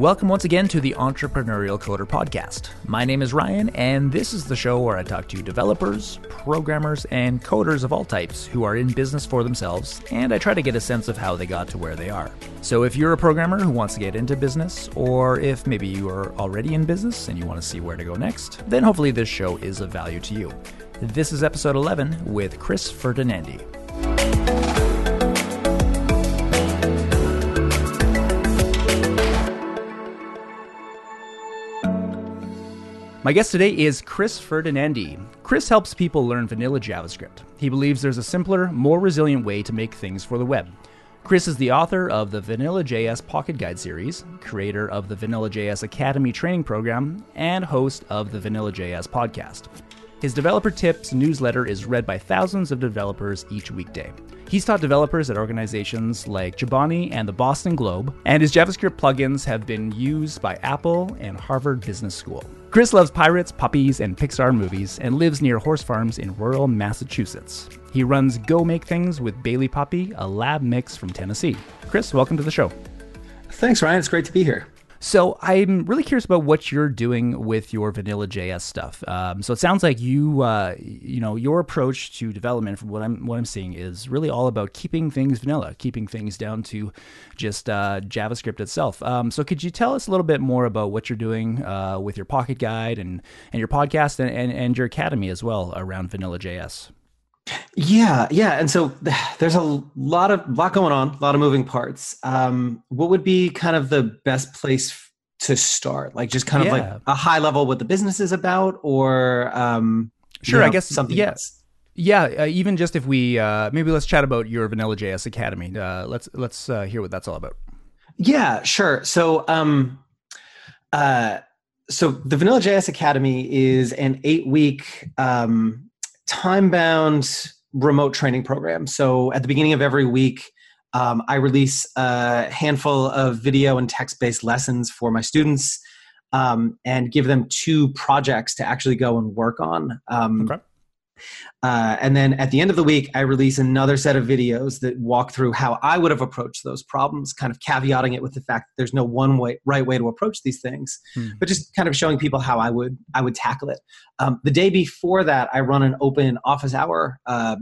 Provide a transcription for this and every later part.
Welcome once again to the Entrepreneurial Coder Podcast. My name is Ryan, and this is the show where I talk to developers, programmers, and coders of all types who are in business for themselves, and I try to get a sense of how they got to where they are. So if you're a programmer who wants to get into business, or if maybe you are already in business and you want to see where to go next, then hopefully this show is of value to you. This is episode 11 with Chris Ferdinandi. My guest today is Chris Ferdinandi. Chris helps people learn vanilla JavaScript. He believes there's a simpler, more resilient way to make things for the web. Chris is the author of the Vanilla JS Pocket Guide series, creator of the Vanilla JS Academy training program, and host of the Vanilla JS Podcast. His Developer Tips newsletter is read by thousands of developers each weekday. He's taught developers at organizations like Chobani and the Boston Globe, and his JavaScript plugins have been used by Apple and Harvard Business School. Chris loves pirates, puppies, and Pixar movies, and lives near horse farms in rural Massachusetts. He runs Go Make Things with Bailey Puppy, a lab mix from Tennessee. Chris, welcome to the show. Thanks, Ryan. It's great to be here. So I'm really curious about what you're doing with your Vanilla JS stuff. So it sounds like your approach to development, from what I'm seeing, is really all about keeping things vanilla, keeping things down to just JavaScript itself. So could you tell us a little bit more about what you're doing with your Pocket Guide and your podcast and your academy as well around Vanilla JS? Yeah. And so there's a lot going on, a lot of moving parts. What would be kind of the best place to start? Like just kind of like a high level what the business is about, or I guess something else. Yeah, even just if we maybe let's chat about your Vanilla JS Academy. Let's hear what that's all about. Yeah, sure. So so the Vanilla JS Academy is an 8-week time-bound remote training program. So at the beginning of every week, I release a handful of video and text-based lessons for my students and give them 2 projects to actually go and work on. And then at the end of the week, I release another set of videos that walk through how I would have approached those problems, kind of caveating it with the fact that there's no right way to approach these things, but just kind of showing people how I would tackle it. The day before that, I run an open office hour,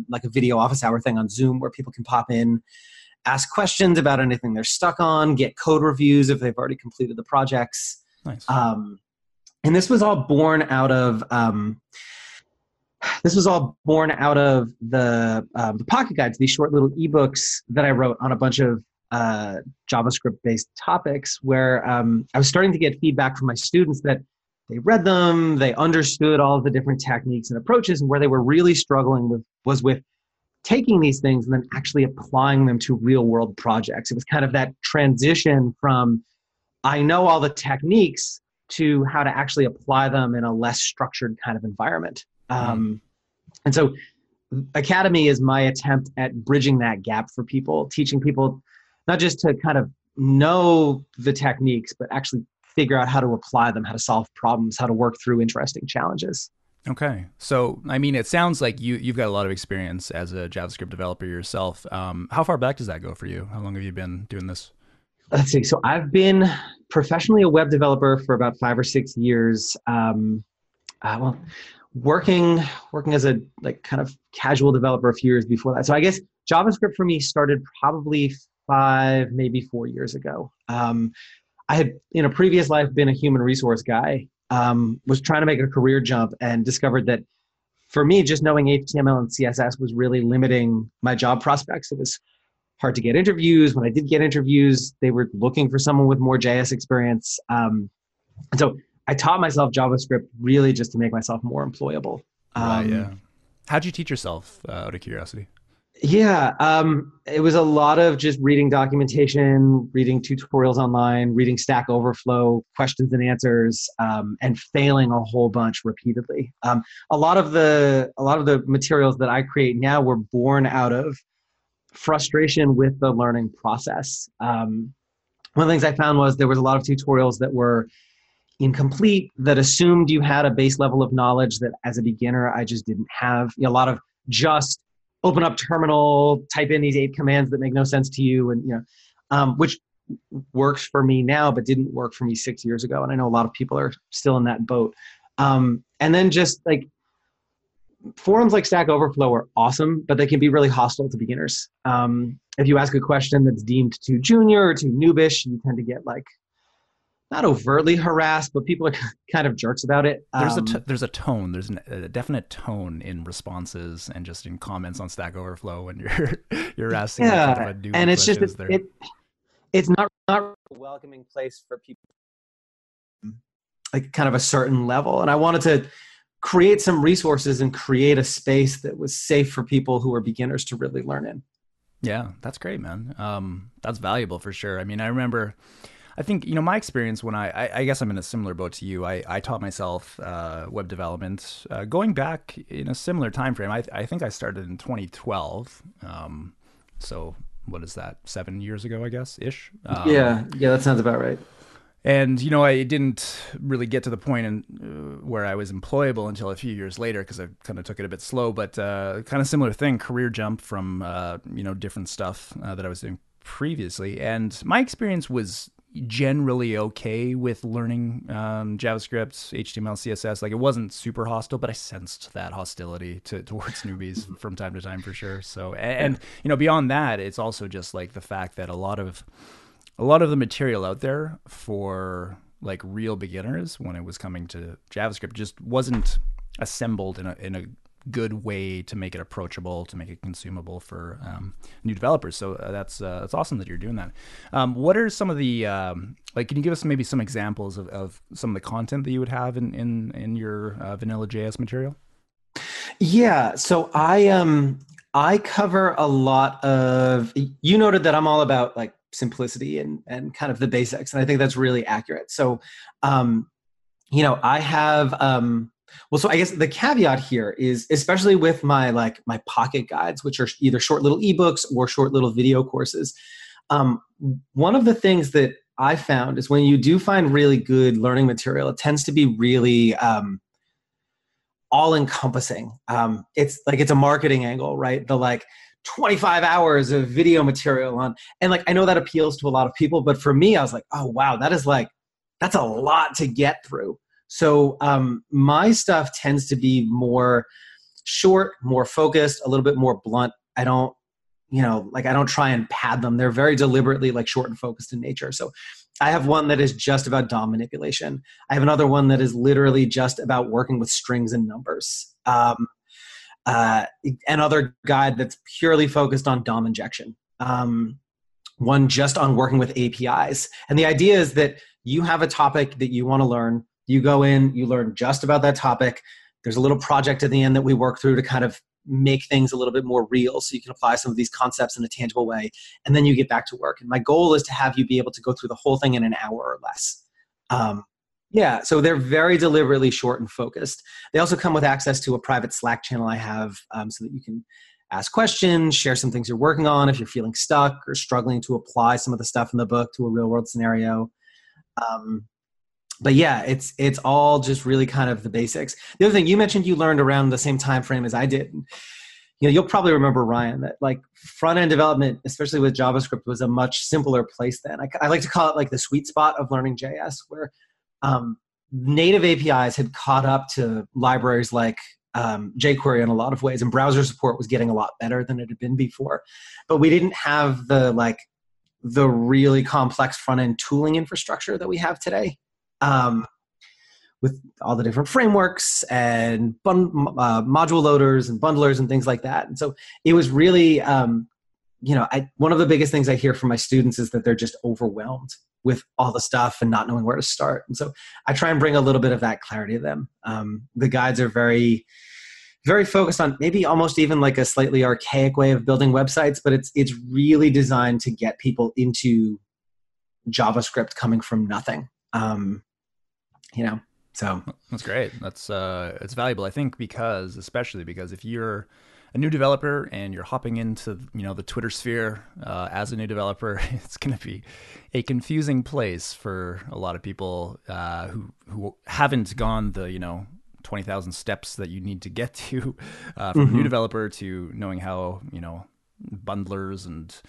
like a video office hour thing on Zoom, where people can pop in, ask questions about anything they're stuck on, get code reviews if they've already completed the projects. Nice. And this was all born out of the Pocket Guides, these short little ebooks that I wrote on a bunch of JavaScript-based topics, where I was starting to get feedback from my students that they read them, they understood all of the different techniques and approaches, and where they were really struggling was with taking these things and then actually applying them to real-world projects. It was kind of that transition from, I know all the techniques, to how to actually apply them in a less structured kind of environment. And so Academy is my attempt at bridging that gap for people, teaching people not just to kind of know the techniques, but actually figure out how to apply them, how to solve problems, how to work through interesting challenges. Okay. So, I mean, it sounds like you've got a lot of experience as a JavaScript developer yourself. How far back does that go for you? How long have you been doing this? Let's see. So I've been professionally a web developer for about 5 or 6 years. Working as a like kind of casual developer a few years before that. So I guess JavaScript for me started probably 5, maybe 4 years ago. I had in a previous life been a human resource guy, was trying to make a career jump and discovered that for me, just knowing HTML and CSS was really limiting my job prospects. It was hard to get interviews. When I did get interviews, they were looking for someone with more JS experience. So I taught myself JavaScript really just to make myself more employable. How'd you teach yourself, out of curiosity? Yeah, it was a lot of just reading documentation, reading tutorials online, reading Stack Overflow, questions and answers, and failing a whole bunch repeatedly. A lot of the materials that I create now were born out of frustration with the learning process. One of the things I found was there was a lot of tutorials that were incomplete, that assumed you had a base level of knowledge that as a beginner I just didn't have. A lot of just open up terminal, type in these 8 commands that make no sense to you, and which works for me now, but didn't work for me 6 years ago. And I know a lot of people are still in that boat. And then just like forums like Stack Overflow are awesome, but they can be really hostile to beginners. If you ask a question that's deemed too junior or too noobish, you tend to get like, not overtly harassed, but people are kind of jerks about it. There's a tone. There's a definite tone in responses and just in comments on Stack Overflow when you're asking. Yeah, about and it's just it's not a welcoming place for people, like kind of a certain level. And I wanted to create some resources and create a space that was safe for people who are beginners to really learn in. Yeah, that's great, man. That's valuable for sure. I mean, I think, you know, my experience when I guess I'm in a similar boat to you. I taught myself web development going back in a similar time frame. I think I started in 2012. So what is that? 7 years ago, I guess, ish. Yeah, that sounds about right. And, you know, I didn't really get to the point where I was employable until a few years later because I kind of took it a bit slow. But kind of similar thing, career jump from, you know, different stuff that I was doing previously. And my experience was generally okay with learning JavaScript, HTML, CSS. Like, it wasn't super hostile, but I sensed that hostility towards newbies from time to time for sure. So, and you know, beyond that, it's also just like the fact that a lot of the material out there for like real beginners when it was coming to JavaScript just wasn't assembled in a good way to make it approachable, to make it consumable for new developers. So that's awesome that you're doing that. What are some of the like? Can you give us maybe some examples of some of the content that you would have in your Vanilla JS material? Yeah. So I cover a lot of. You noted that I'm all about like simplicity and kind of the basics, and I think that's really accurate. So you know, I have. Well, so I guess the caveat here is, especially with my pocket guides, which are either short little ebooks or short little video courses. One of the things that I found is when you do find really good learning material, it tends to be really all encompassing. It's like, it's a marketing angle, right? The like 25 hours of video material on, and like, I know that appeals to a lot of people, but for me, I was like, oh wow, that is like, that's a lot to get through. So my stuff tends to be more short, more focused, a little bit more blunt. I don't, you know, like I don't try and pad them. They're very deliberately like short and focused in nature. So I have one that is just about DOM manipulation. I have another one that is literally just about working with strings and numbers. Another guide that's purely focused on DOM injection. One just on working with APIs. And the idea is that you have a topic that you want to learn. You go in, you learn just about that topic. There's a little project at the end that we work through to kind of make things a little bit more real so you can apply some of these concepts in a tangible way, and then you get back to work. And my goal is to have you be able to go through the whole thing in an hour or less. Yeah, so they're very deliberately short and focused. They also come with access to a private Slack channel I have so that you can ask questions, share some things you're working on if you're feeling stuck or struggling to apply some of the stuff in the book to a real world scenario. But yeah, it's all just really kind of the basics. The other thing you mentioned, you learned around the same time frame as I did. You know, you'll probably remember, Ryan, that like front end development, especially with JavaScript, was a much simpler place then. I like to call it like the sweet spot of learning JS, where native APIs had caught up to libraries like jQuery in a lot of ways, and browser support was getting a lot better than it had been before. But we didn't have the really complex front end tooling infrastructure that we have today. With all the different frameworks and module loaders and bundlers and things like that. And so it was really, you know, one of the biggest things I hear from my students is that they're just overwhelmed with all the stuff and not knowing where to start. And so I try and bring a little bit of that clarity to them. The guides are very, very focused on maybe almost even like a slightly archaic way of building websites, but it's really designed to get people into JavaScript coming from nothing. You know, so that's great. That's it's valuable, I think, especially because if you're a new developer and you're hopping into, you know, the Twitter sphere as a new developer, it's going to be a confusing place for a lot of people who haven't gone the, you know, 20,000 steps that you need to get to from new developer to knowing how, you know, bundlers and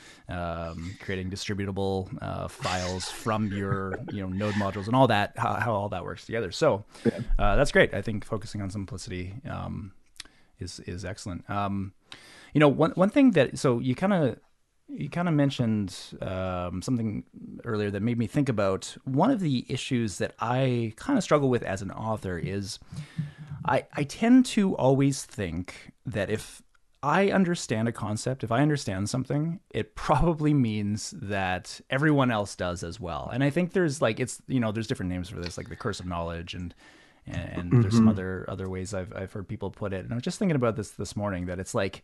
creating distributable files from your node modules and all that, how all that works together. So that's great. I think focusing on simplicity is excellent. One thing that, so you kind of mentioned something earlier that made me think about one of the issues that I kind of struggle with as an author is I tend to always think that if I understand a concept, if I understand something, it probably means that everyone else does as well. And I think there's there's different names for this, like the curse of knowledge and mm-hmm. there's some other ways I've heard people put it. And I was just thinking about this morning that it's like,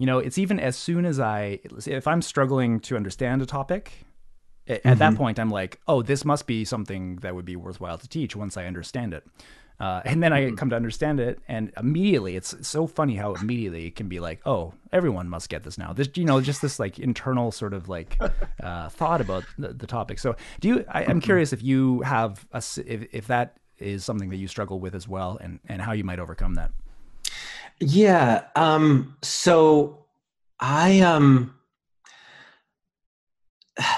it's even as soon as if I'm struggling to understand a topic, mm-hmm. at that point I'm like, oh, this must be something that would be worthwhile to teach once I understand it. And then I come to understand it, and immediately it's so funny how immediately it can be like, oh, everyone must get this now. This, just this like internal sort of like thought about the topic. So I'm curious if you have if that is something that you struggle with as well, and how you might overcome that. Yeah. So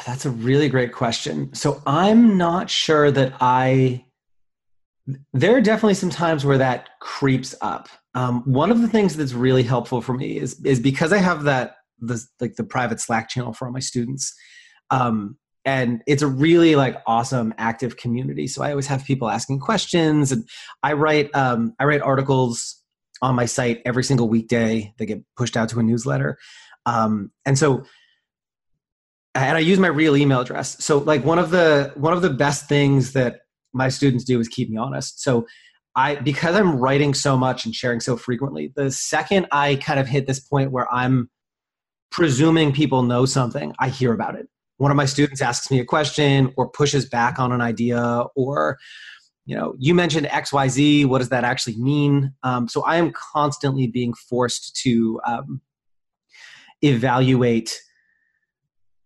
that's a really great question. So I'm not sure that there are definitely some times where that creeps up. One of the things that's really helpful for me is because I have the private Slack channel for all my students. And it's a really awesome active community. So I always have people asking questions, and I write articles on my site every single weekday. They get pushed out to a newsletter. And I use my real email address. So one of the best things that my students do is keep me honest. So because I'm writing so much and sharing so frequently, the second I kind of hit this point where I'm presuming people know something, I hear about it. One of my students asks me a question or pushes back on an idea, or, you mentioned XYZ, what does that actually mean? So I am constantly being forced to evaluate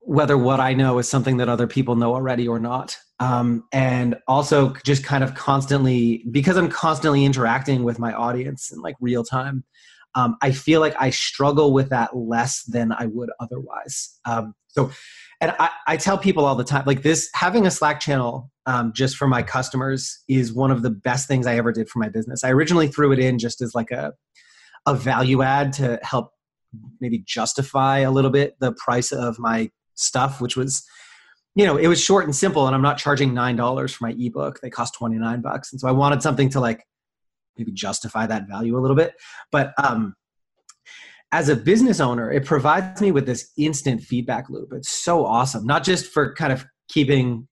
whether what I know is something that other people know already or not. And also just kind of constantly, because I'm constantly interacting with my audience in real time, I feel like I struggle with that less than I would otherwise. And I tell people all the time, having a Slack channel just for my customers is one of the best things I ever did for my business. I originally threw it in just as a value add to help maybe justify a little bit the price of my stuff, which was, it was short and simple, and I'm not charging $9 for my ebook. They cost $29. And so I wanted something to maybe justify that value a little bit. But as a business owner, it provides me with this instant feedback loop. It's so awesome, not just for kind of keeping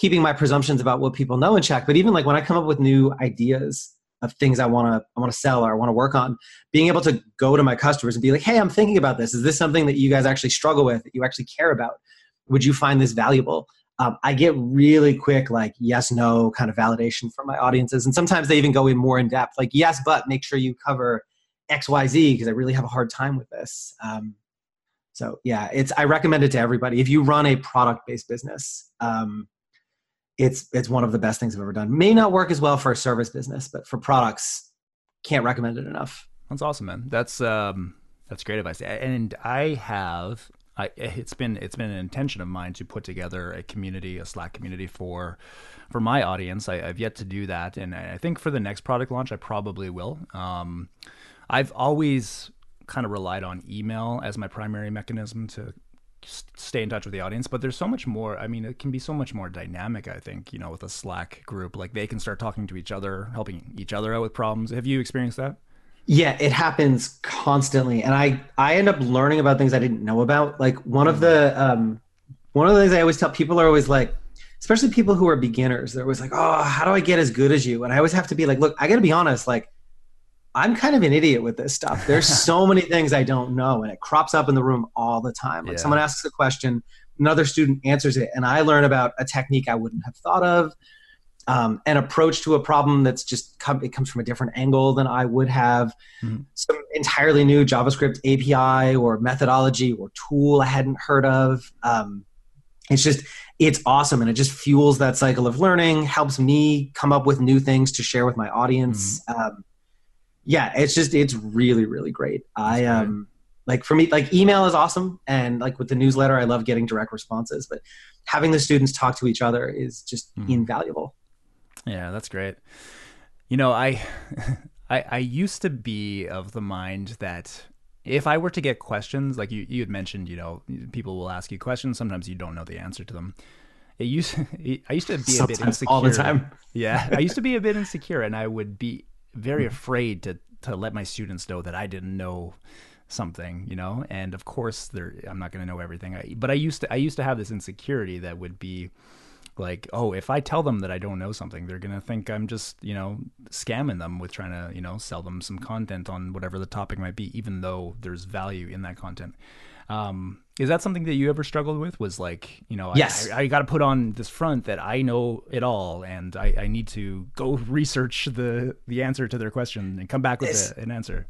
my presumptions about what people know in check, but even when I come up with new ideas of things I want to sell or I want to work on, being able to go to my customers and be like, hey, I'm thinking about this. Is this something that you guys actually struggle with, that you actually care about? Would you find this valuable? I get really quick, yes, no kind of validation from my audiences. And sometimes they even go in more in depth, yes, but make sure you cover XYZ because I really have a hard time with this. I recommend it to everybody. If you run a product-based business, it's one of the best things I've ever done. May not work as well for a service business, but for products, can't recommend it enough. That's awesome, man. That's great advice. And it's been an intention of mine to put together a Slack community for my audience. I've yet to do that, and I think for the next product launch, I probably will. I've always kind of relied on email as my primary mechanism to stay in touch with the audience, but there's so much more. I mean, it can be so much more dynamic, I think, with a Slack group. They can start talking to each other, helping each other out with problems. Have you experienced that? Yeah, it happens constantly. And I end up learning about things I didn't know about. One of the things I always tell people are always especially people who are beginners, they're always oh, how do I get as good as you? And I always have to be look, I got to be honest, I'm kind of an idiot with this stuff. There's so many things I don't know, and it crops up in the room all the time. Someone asks a question, another student answers it, and I learn about a technique I wouldn't have thought of, an approach to a problem that's it comes from a different angle than I would have, some entirely new JavaScript API or methodology or tool I hadn't heard of. It's awesome, and it just fuels that cycle of learning, helps me come up with new things to share with my audience. It's really, really great. I Like for me, like email is awesome. And like with the newsletter, I love getting direct responses, but having the students talk to each other is just invaluable. Yeah, that's great. You know, I used to be of the mind that if I were to get questions, like you had mentioned, you know, people will ask you questions. Sometimes you don't know the answer to them. I used to be sometimes, a bit insecure. All the time. Yeah. I used to be a bit insecure, and I would be very afraid to let my students know that I didn't know something, you know? And of course I'm not going to know everything. But I used to have this insecurity that would be like, oh, if I tell them that I don't know something, they're going to think I'm just, you know, scamming them with trying to, you know, sell them some content on whatever the topic might be, even though there's value in that content. Is that something that you ever struggled with? Was like, you know, yes. I got to put on this front that I know it all, and I need to go research the answer to their question and come back with an answer.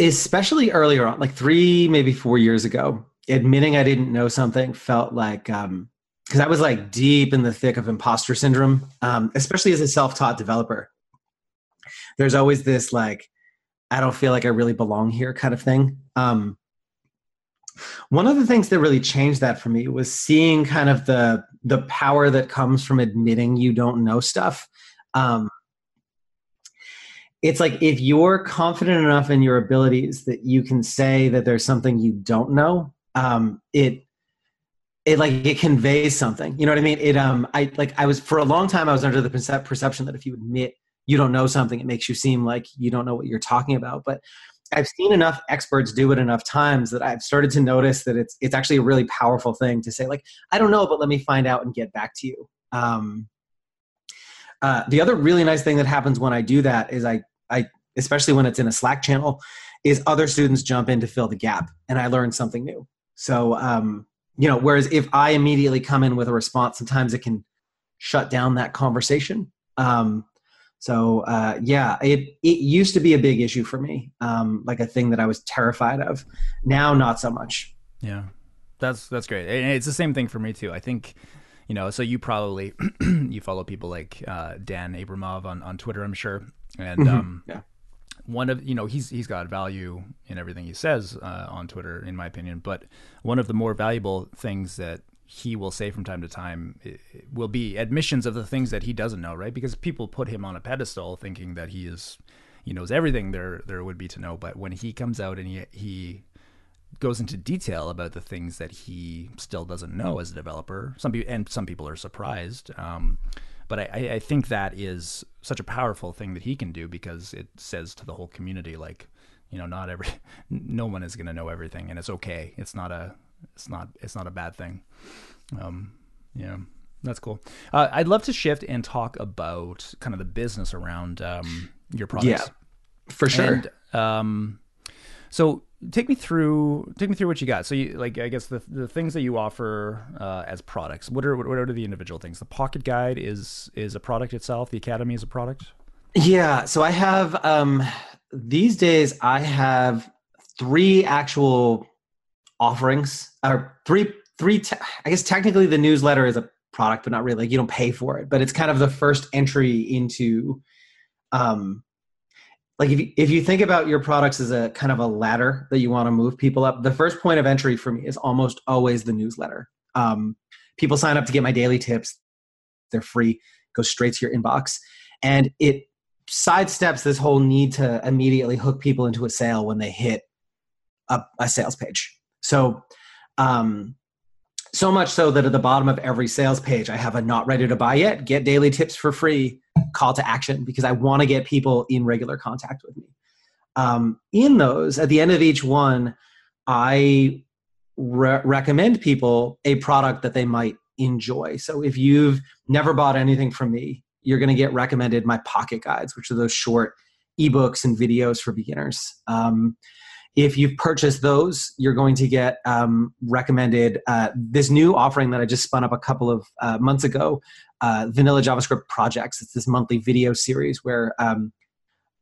Especially earlier on, like 3, maybe 4 years ago, admitting I didn't know something felt like, because I was like deep in the thick of imposter syndrome, especially as a self-taught developer. There's always this like, I don't feel like I really belong here kind of thing. One of the things that really changed that for me was seeing kind of the power that comes from admitting you don't know stuff. It's like if you're confident enough in your abilities that you can say that there's something you don't know, it conveys something. You know what I mean? For a long time I was under the perception that if you admit you don't know something, it makes you seem like you don't know what you're talking about, but I've seen enough experts do it enough times that I've started to notice that it's actually a really powerful thing to say, like, I don't know, but let me find out and get back to you. The other really nice thing that happens when I do that is I especially when it's in a Slack channel, is other students jump in to fill the gap and I learn something new. So, you know, whereas if I immediately come in with a response, sometimes it can shut down that conversation. So it used to be a big issue for me, like a thing that I was terrified of. Now, not so much. Yeah, that's great. And it's the same thing for me too. I think, you know, so you probably, you follow people like Dan Abramov on Twitter, I'm sure. And yeah. One of, you know, he's got value in everything he says on Twitter, in my opinion. But one of the more valuable things that he will say from time to time will be admissions of the things that he doesn't know, right? Because people put him on a pedestal thinking that he knows everything there would be to know. But when he comes out and he goes into detail about the things that he still doesn't know as a developer, some people are surprised. But I think that is such a powerful thing that he can do, because it says to the whole community, like, you know, no one is going to know everything, and it's okay. It's not a bad thing. Yeah, that's cool. I'd love to shift and talk about kind of the business around your products. Yeah, for sure. And, so take me through what you got. So you, like, I guess the things that you offer as products. What are the individual things? The Pocket Guide is a product itself. The Academy is a product. Yeah. So I have these days I have 3 actual offerings, or three, I guess technically the newsletter is a product, but not really, like you don't pay for it, but it's kind of the first entry into, like if you think about your products as a kind of a ladder that you want to move people up, the first point of entry for me is almost always the newsletter. People sign up to get my daily tips. They're free, go straight to your inbox. And it sidesteps this whole need to immediately hook people into a sale when they hit a sales page. So, so much so that at the bottom of every sales page, I have a not ready to buy yet, get daily tips for free call to action, because I want to get people in regular contact with me. In those, at the end of each one, I recommend people a product that they might enjoy. So if you've never bought anything from me, you're going to get recommended my Pocket Guides, which are those short ebooks and videos for beginners. If you've purchased those, you're going to get recommended this new offering that I just spun up a couple of months ago, Vanilla JavaScript Projects. It's this monthly video series where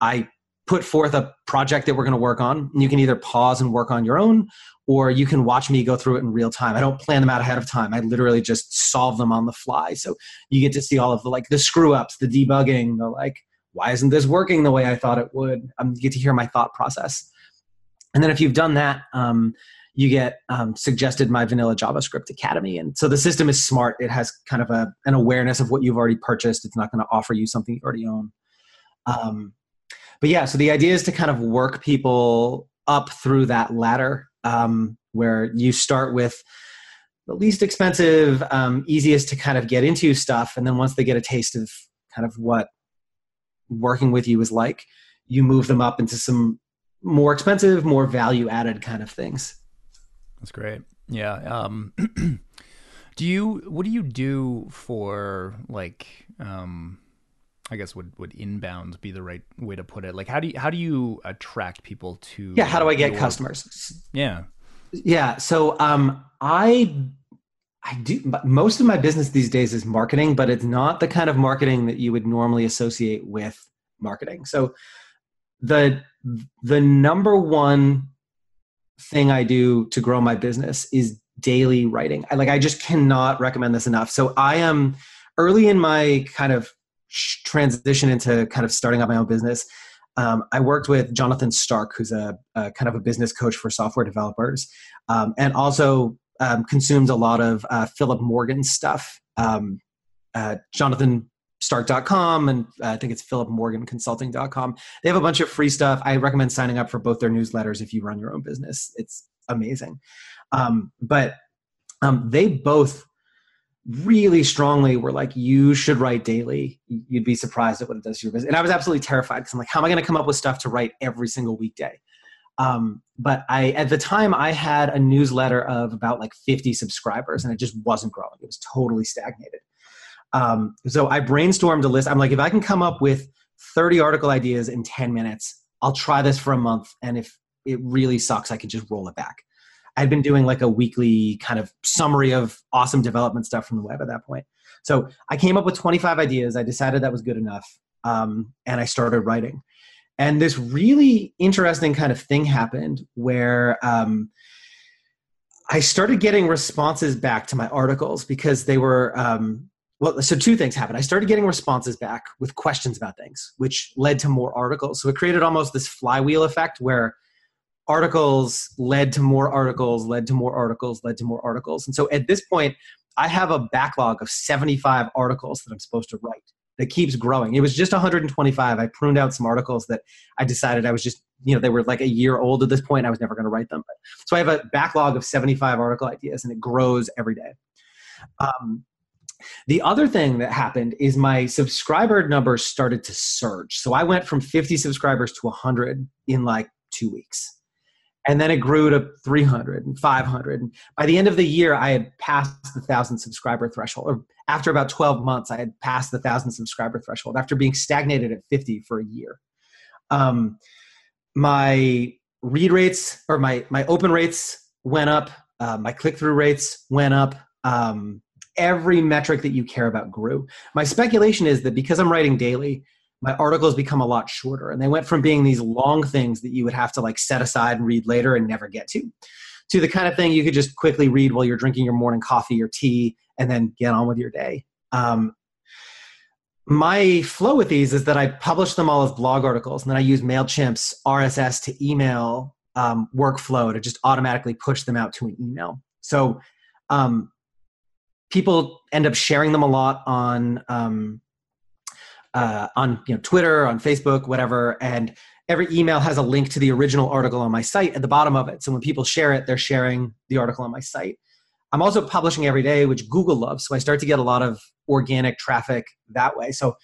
I put forth a project that we're going to work on. And you can either pause and work on your own, or you can watch me go through it in real time. I don't plan them out ahead of time. I literally just solve them on the fly. So you get to see all of the, like, the screw-ups, the debugging, the, like, why isn't this working the way I thought it would? You get to hear my thought process. And then if you've done that, you get suggested my Vanilla JavaScript Academy. And so the system is smart. It has kind of an awareness of what you've already purchased. It's not going to offer you something you already own. But yeah, so the idea is to kind of work people up through that ladder where you start with the least expensive, easiest to kind of get into stuff. And then once they get a taste of kind of what working with you is like, you move them up into some more expensive, more value added kind of things. That's great. Yeah. What do you do for like, I guess would inbound be the right way to put it? Like, how do you attract people to? Yeah. How do I get customers? Yeah. Yeah. So, I do, most of my business these days is marketing, but it's not the kind of marketing that you would normally associate with marketing. So the number one thing I do to grow my business is daily writing. I just cannot recommend this enough. So I am early in my kind of transition into kind of starting up my own business. I worked with Jonathan Stark, who's a kind of a business coach for software developers, and also consumed a lot of Philip Morgan stuff, JonathanStark.com, and I think it's PhilipMorganConsulting.com. They have a bunch of free stuff. I recommend signing up for both their newsletters if you run your own business. It's amazing. But they both really strongly were like, you should write daily. You'd be surprised at what it does to your business. And I was absolutely terrified because I'm like, how am I going to come up with stuff to write every single weekday? But at the time I had a newsletter of about like 50 subscribers and it just wasn't growing. It was totally stagnated. So I brainstormed a list. I'm like, if I can come up with 30 article ideas in 10 minutes, I'll try this for a month. And if it really sucks, I can just roll it back. I'd been doing like a weekly kind of summary of awesome development stuff from the web at that point. So I came up with 25 ideas. I decided that was good enough. And I started writing. And this really interesting kind of thing happened where I started getting responses back to my articles because they were, so two things happened. I started getting responses back with questions about things, which led to more articles. So it created almost this flywheel effect where articles led to more articles, led to more articles, led to more articles. And so at this point, I have a backlog of 75 articles that I'm supposed to write. That keeps growing. It was just 125. I pruned out some articles that I decided I was just, they were like a year old at this point. I was never going to write them. So I have a backlog of 75 article ideas and it grows every day. The other thing that happened is my subscriber numbers started to surge. So I went from 50 subscribers to 100 in like 2 weeks. And then it grew to 300 and 500. And by the end of the year, I had passed the 1,000 subscriber threshold. Or after about 12 months, I had passed the 1,000 subscriber threshold after being stagnated at 50 for a year. My read rates or my open rates went up. My click-through rates went up. Every metric that you care about grew. My speculation is that because I'm writing daily, my articles become a lot shorter. And they went from being these long things that you would have to like set aside and read later and never get to the kind of thing you could just quickly read while you're drinking your morning coffee or tea and then get on with your day. My flow with these is that I publish them all as blog articles and then I use MailChimp's RSS to email workflow to just automatically push them out to an email. So people end up sharing them a lot on Twitter, on Facebook, whatever. And every email has a link to the original article on my site at the bottom of it. So when people share it, they're sharing the article on my site. I'm also publishing every day, which Google loves. So I start to get a lot of organic traffic that way. So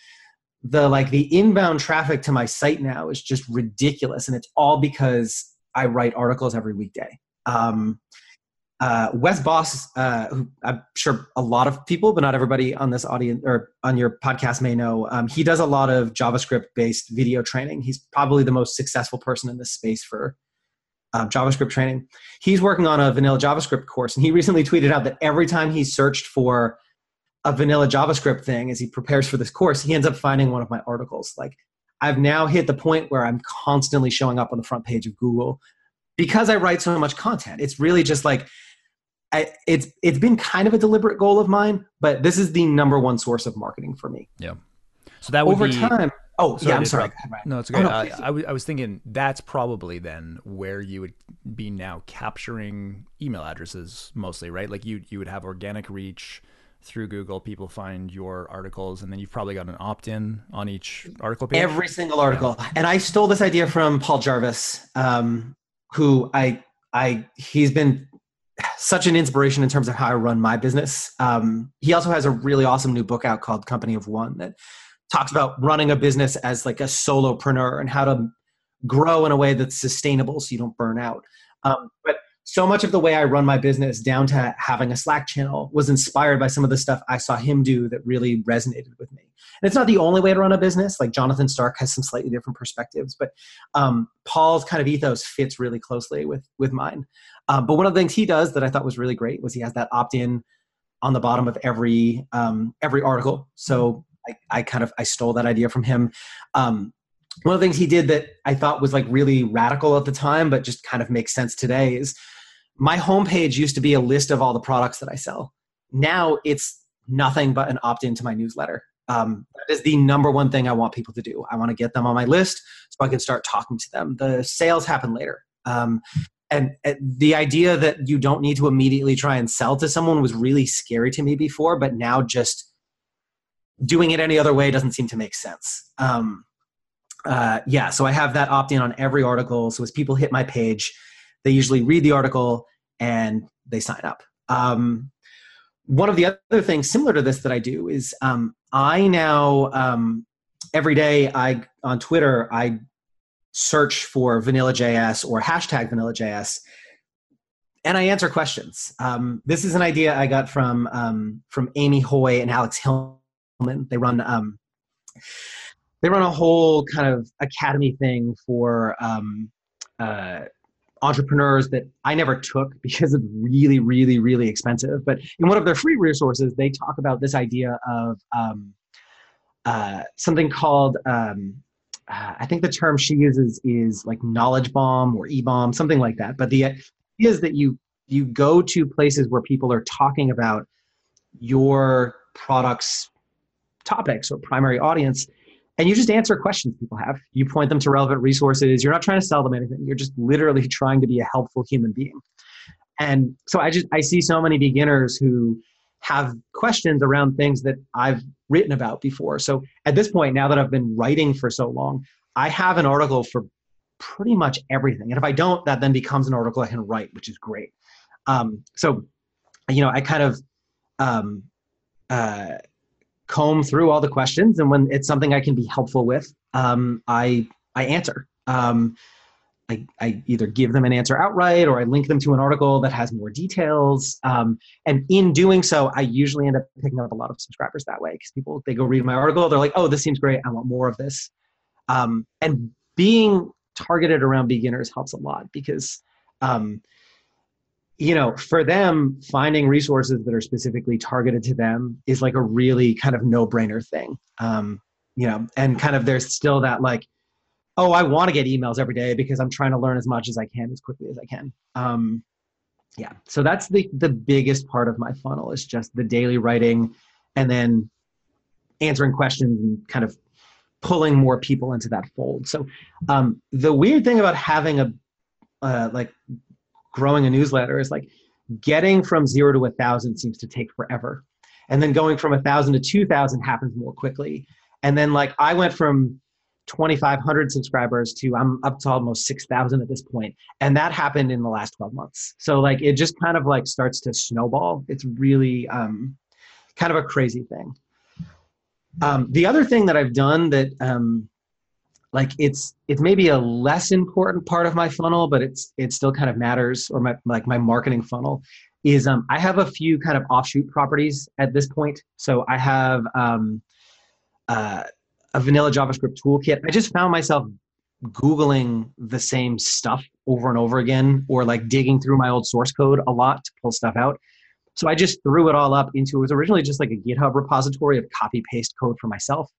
the inbound traffic to my site now is just ridiculous. And it's all because I write articles every weekday. Wes Boss, who I'm sure a lot of people, but not everybody on this audience or on your podcast may know, he does a lot of JavaScript-based video training. He's probably the most successful person in this space for JavaScript training. He's working on a vanilla JavaScript course, and he recently tweeted out that every time he searched for a vanilla JavaScript thing as he prepares for this course, he ends up finding one of my articles. Like, I've now hit the point where I'm constantly showing up on the front page of Google because I write so much content. It's really just like, it's been kind of a deliberate goal of mine, but this is the number one source of marketing for me. Yeah. So that would over time. Oh, sorry, yeah, I'm sorry. No, it's okay. I was thinking that's probably then where you would be now capturing email addresses mostly, right? Like you would have organic reach through Google. People find your articles, and then you've probably got an opt-in on each article page. Every single article. Yeah. And I stole this idea from Paul Jarvis, who he's been such an inspiration in terms of how I run my business. He also has a really awesome new book out called Company of One that talks about running a business as like a solopreneur and how to grow in a way that's sustainable so you don't burn out. But so much of the way I run my business, down to having a Slack channel, was inspired by some of the stuff I saw him do that really resonated with me. And it's not the only way to run a business. Like Jonathan Stark has some slightly different perspectives, but Paul's kind of ethos fits really closely with mine. But one of the things he does that I thought was really great was he has that opt-in on the bottom of every article. So I stole that idea from him. One of the things he did that I thought was like really radical at the time, but just kind of makes sense today, is my homepage used to be a list of all the products that I sell. Now it's nothing but an opt-in to my newsletter. That is the number one thing I want people to do. I want to get them on my list so I can start talking to them. The sales happen later. And the idea that you don't need to immediately try and sell to someone was really scary to me before, but now just doing it any other way doesn't seem to make sense. So I have that opt-in on every article. So as people hit my page, they usually read the article and they sign up. One of the other things similar to this that I do is I now every day on Twitter, I search for Vanilla JS or hashtag Vanilla JS, and I answer questions. This is an idea I got from Amy Hoy and Alex Hillman. They run a whole kind of academy thing for entrepreneurs that I never took because it's really, really, really expensive. But in one of their free resources, they talk about this idea of something called, I think the term she uses is like knowledge bomb or e-bomb, something like that. But the idea is that you go to places where people are talking about your product's topics or primary audience, and you just answer questions people have. You point them to relevant resources. You're not trying to sell them anything. You're just literally trying to be a helpful human being. And so I see so many beginners who have questions around things that I've written about before. So at this point, now that I've been writing for so long, I have an article for pretty much everything. And if I don't, that then becomes an article I can write, which is great. I kind of comb through all the questions, and when it's something I can be helpful with, I answer. I either give them an answer outright, or I link them to an article that has more details. And in doing so, I usually end up picking up a lot of subscribers that way, because people, they go read my article, they're like, oh, this seems great, I want more of this. And being targeted around beginners helps a lot, because for them, finding resources that are specifically targeted to them is like a really kind of no-brainer thing. And kind of there's still that like, oh, I want to get emails every day because I'm trying to learn as much as I can as quickly as I can. So that's the biggest part of my funnel, is just the daily writing and then answering questions and kind of pulling more people into that fold. So the weird thing about having growing a newsletter is like getting from 0 to 1,000 seems to take forever. And then going from 1,000 to 2,000 happens more quickly. And then like I went from 2,500 subscribers to I'm up to almost 6,000 at this point. And that happened in the last 12 months. So like, it just kind of like starts to snowball. It's really kind of a crazy thing. The other thing that I've done that it's maybe a less important part of my funnel, but it still kind of matters, or my marketing funnel, is I have a few kind of offshoot properties at this point. So I have a vanilla JavaScript toolkit. I just found myself Googling the same stuff over and over again, or like digging through my old source code a lot to pull stuff out. So I just threw it all up into, it was originally just like a GitHub repository of copy paste code for myself.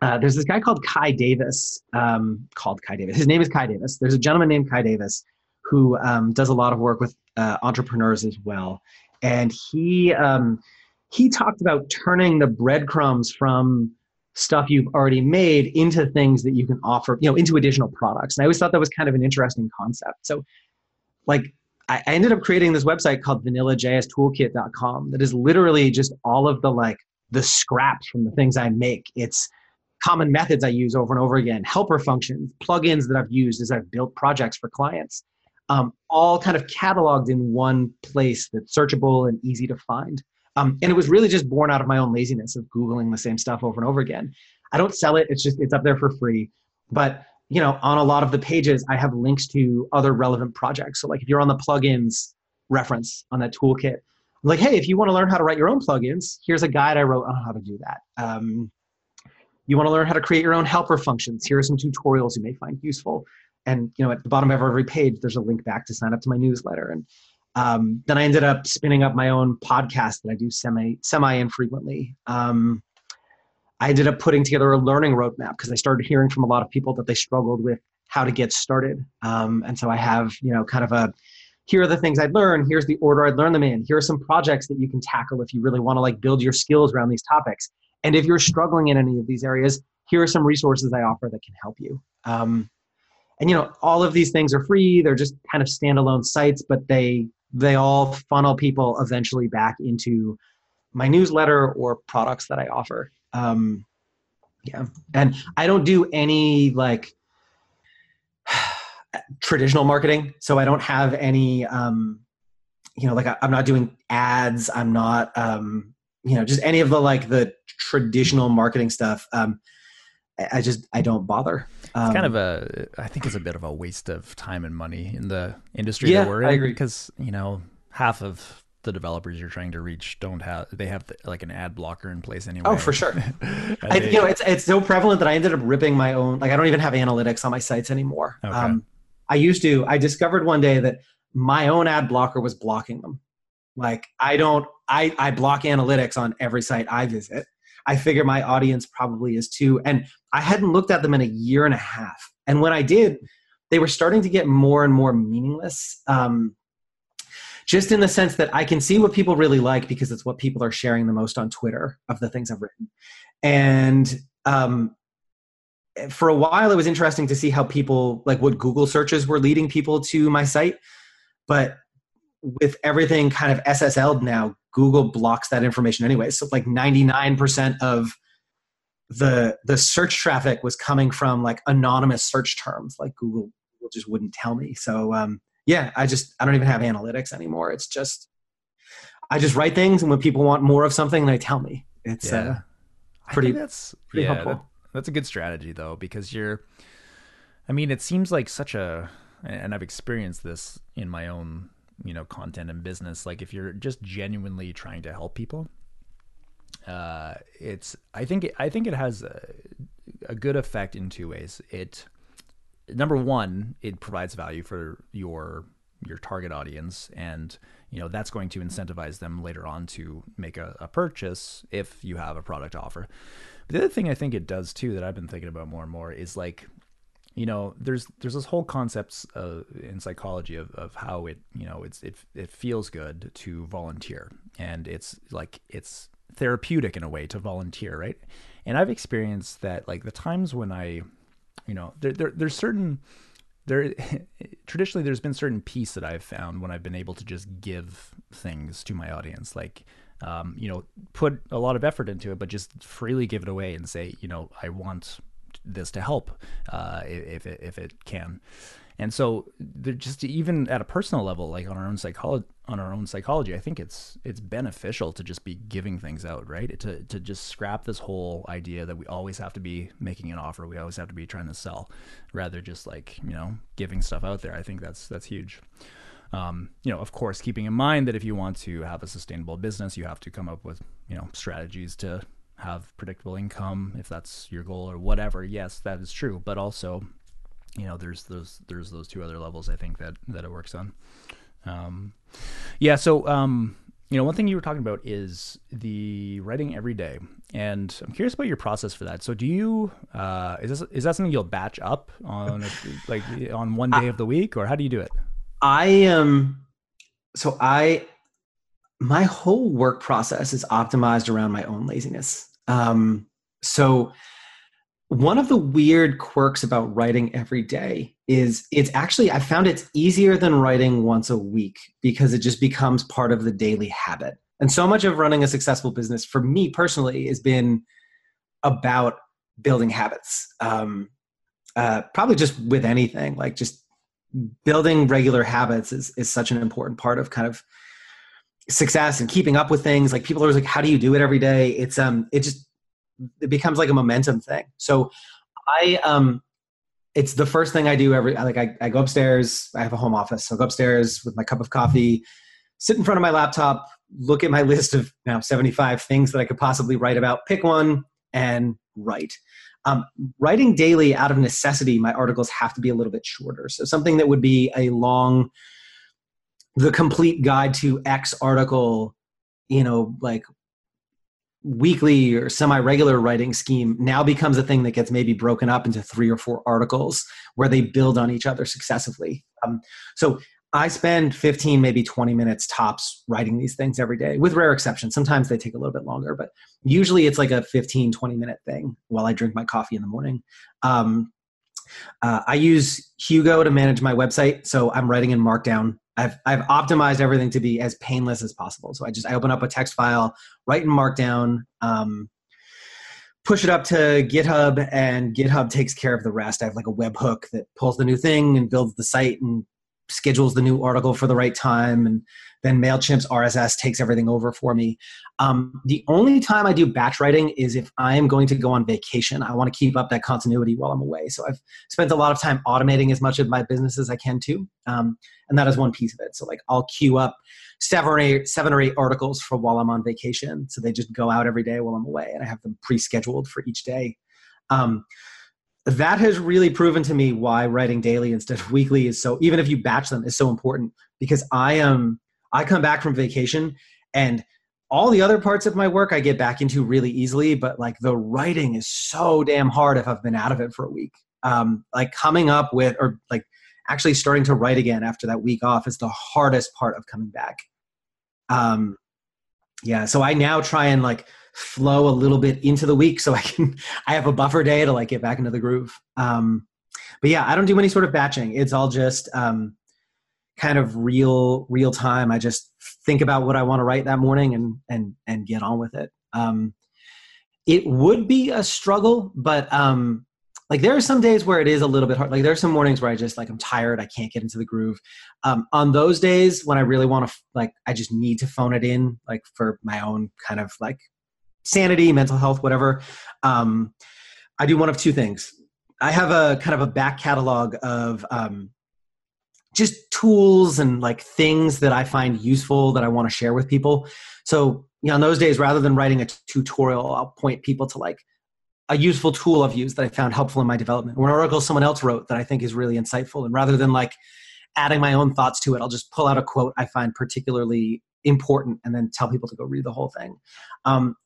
There's this guy called Kai Davis, His name is Kai Davis. There's a gentleman named Kai Davis who does a lot of work with entrepreneurs as well. And he he talked about turning the breadcrumbs from stuff you've already made into things that you can offer, you know, into additional products. And I always thought that was kind of an interesting concept. So like I ended up creating this website called vanillajstoolkit.com that is literally just all of the like the scraps from the things I make. It's common methods I use over and over again, helper functions, plugins that I've used as I've built projects for clients, all kind of cataloged in one place that's searchable and easy to find. And it was really just born out of my own laziness of Googling the same stuff over and over again. I don't sell it. It's just, it's up there for free. But, you know, on a lot of the pages, I have links to other relevant projects. So like if you're on the plugins reference on that toolkit, I'm like, hey, if you want to learn how to write your own plugins, here's a guide I wrote on how to do that. You want to learn how to create your own helper functions. Here are some tutorials you may find useful. And, you know, at the bottom of every page, there's a link back to sign up to my newsletter. And then I ended up spinning up my own podcast that I do semi-infrequently. I ended up putting together a learning roadmap because I started hearing from a lot of people that they struggled with how to get started. And so I have, you know, kind of a, here are the things I'd learn. Here's the order I'd learn them in. Here are some projects that you can tackle if you really want to like build your skills around these topics. And if you're struggling in any of these areas, here are some resources I offer that can help you. And you know, all of these things are free. They're just kind of standalone sites, but they all funnel people eventually back into my newsletter or products that I offer. Yeah. And I don't do any like traditional marketing. So I don't have any, you know, like I'm not doing ads. I'm not, you know, just any of the like the traditional marketing stuff. I don't bother. It's kind of a, I think it's a bit of a waste of time and money in the industry that we're in. I agree. Because, you know, half of the developers you're trying to reach don't have, they have like an ad blocker in place anyway. Oh, for sure. You know, it's so prevalent that I ended up ripping my own, like I don't even have analytics on my sites anymore. Okay. I discovered one day that my own ad blocker was blocking them. Like I block analytics on every site I visit. I figure my audience probably is too. And I hadn't looked at them in a year and a half. And when I did, they were starting to get more and more meaningless. Just in the sense that I can see what people really like because it's what people are sharing the most on Twitter of the things I've written. And for a while, it was interesting to see how people, like what Google searches were leading people to my site. But with everything kind of SSL'd now, Google blocks that information anyway. So like 99% of the search traffic was coming from like anonymous search terms. Like Google just wouldn't tell me. So I don't even have analytics anymore. It's just, I just write things, and when people want more of something, they tell me. It's pretty helpful. That's a good strategy though, because it seems like such a, and I've experienced this in my own, you know, content and business. Like if you're just genuinely trying to help people, I think it has a good effect in two ways. It, number one, it provides value for your target audience, and you know, that's going to incentivize them later on to make a purchase if you have a product to offer. But the other thing I think it does too, that I've been thinking about more and more, is like, you know, there's this whole concept in psychology of how it, you know, it feels good to volunteer, and it's like, it's therapeutic in a way to volunteer, right? And I've experienced that, like the times when I, you know, traditionally there's been certain peace that I've found when I've been able to just give things to my audience, like, you know, put a lot of effort into it, but just freely give it away and say, you know, I want this to help if it can. And so they're just, even at a personal level, like on our own psychology, I think it's beneficial to just be giving things out, right? To just scrap this whole idea that we always have to be making an offer, we always have to be trying to sell, rather just like, you know, giving stuff out there. I think that's huge. You know, of course, keeping in mind that if you want to have a sustainable business, you have to come up with, you know, strategies to have predictable income if that's your goal or whatever. Yes, that is true. But also, you know, there's those two other levels I think that it works on. You know, one thing you were talking about is the writing every day, and I'm curious about your process for that. So do you, is that something you'll batch up on like on one day of the week, or how do you do it? I am, so I, my whole work process is optimized around my own laziness. So one of the weird quirks about writing every day is it's actually, I found it's easier than writing once a week because it just becomes part of the daily habit. And so much of running a successful business for me personally has been about building habits. Probably just with anything, like just building regular habits is such an important part of kind of success and keeping up with things. Like people are always like, how do you do it every day? It's, it becomes like a momentum thing. So it's the first thing I do I go upstairs, I have a home office. So I go upstairs with my cup of coffee, sit in front of my laptop, look at my list of now 75 things that I could possibly write about, pick one and write. Writing daily out of necessity, my articles have to be a little bit shorter. So something that would be a long, the complete guide to X article, you know, like weekly or semi-regular writing scheme now becomes a thing that gets maybe broken up into 3 or 4 articles where they build on each other successively. So I spend 15, maybe 20 minutes tops writing these things every day, with rare exceptions. Sometimes they take a little bit longer, but usually it's like a 15, 20-minute thing while I drink my coffee in the morning. I use Hugo to manage my website, so I'm writing in Markdown. I've optimized everything to be as painless as possible. So I open up a text file, write in Markdown, push it up to GitHub, and GitHub takes care of the rest. I have like a webhook that pulls the new thing and builds the site and schedules the new article for the right time. And then MailChimp's RSS takes everything over for me. The only time I do batch writing is if I'm going to go on vacation. I want to keep up that continuity while I'm away. So I've spent a lot of time automating as much of my business as I can too. And that is one piece of it. So like I'll queue up seven or eight articles for while I'm on vacation. So they just go out every day while I'm away and I have them pre-scheduled for each day. That has really proven to me why writing daily instead of weekly is so, even if you batch them, is so important, because I come back from vacation and all the other parts of my work I get back into really easily, but like the writing is so damn hard if I've been out of it for a week. Like coming up with, or like actually starting to write again after that week off is the hardest part of coming back. So I now try and like flow a little bit into the week so I have a buffer day to like get back into the groove. But yeah, I don't do any sort of batching. It's all just kind of real time. I just think about what I want to write that morning and get on with it. It would be a struggle, but like there are some days where it is a little bit hard. Like there are some mornings where I just like, I'm tired. I can't get into the groove. On those days when I really want to, like, I just need to phone it in, like for my own kind of like sanity, mental health, whatever. I do one of two things. I have a kind of a back catalog of just tools and like things that I find useful that I want to share with people. So, you know, on those days, rather than writing a tutorial, I'll point people to like, a useful tool I've used that I found helpful in my development, or an article someone else wrote that I think is really insightful. And rather than like adding my own thoughts to it, I'll just pull out a quote I find particularly important and then tell people to go read the whole thing.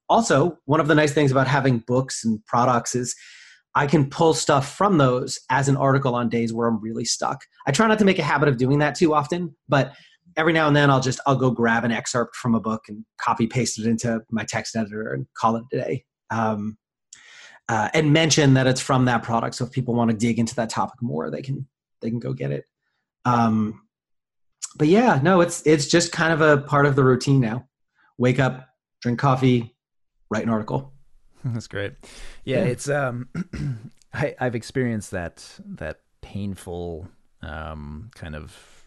Also, one of the nice things about having books and products is I can pull stuff from those as an article on days where I'm really stuck. I try not to make a habit of doing that too often, but every now and then I'll go grab an excerpt from a book and copy paste it into my text editor and call it a day. And mention that it's from that product. So if people want to dig into that topic more, they can go get it. But yeah, no, it's just kind of a part of the routine now. Wake up, drink coffee, write an article. That's great. Yeah. It's, I've experienced that painful, kind of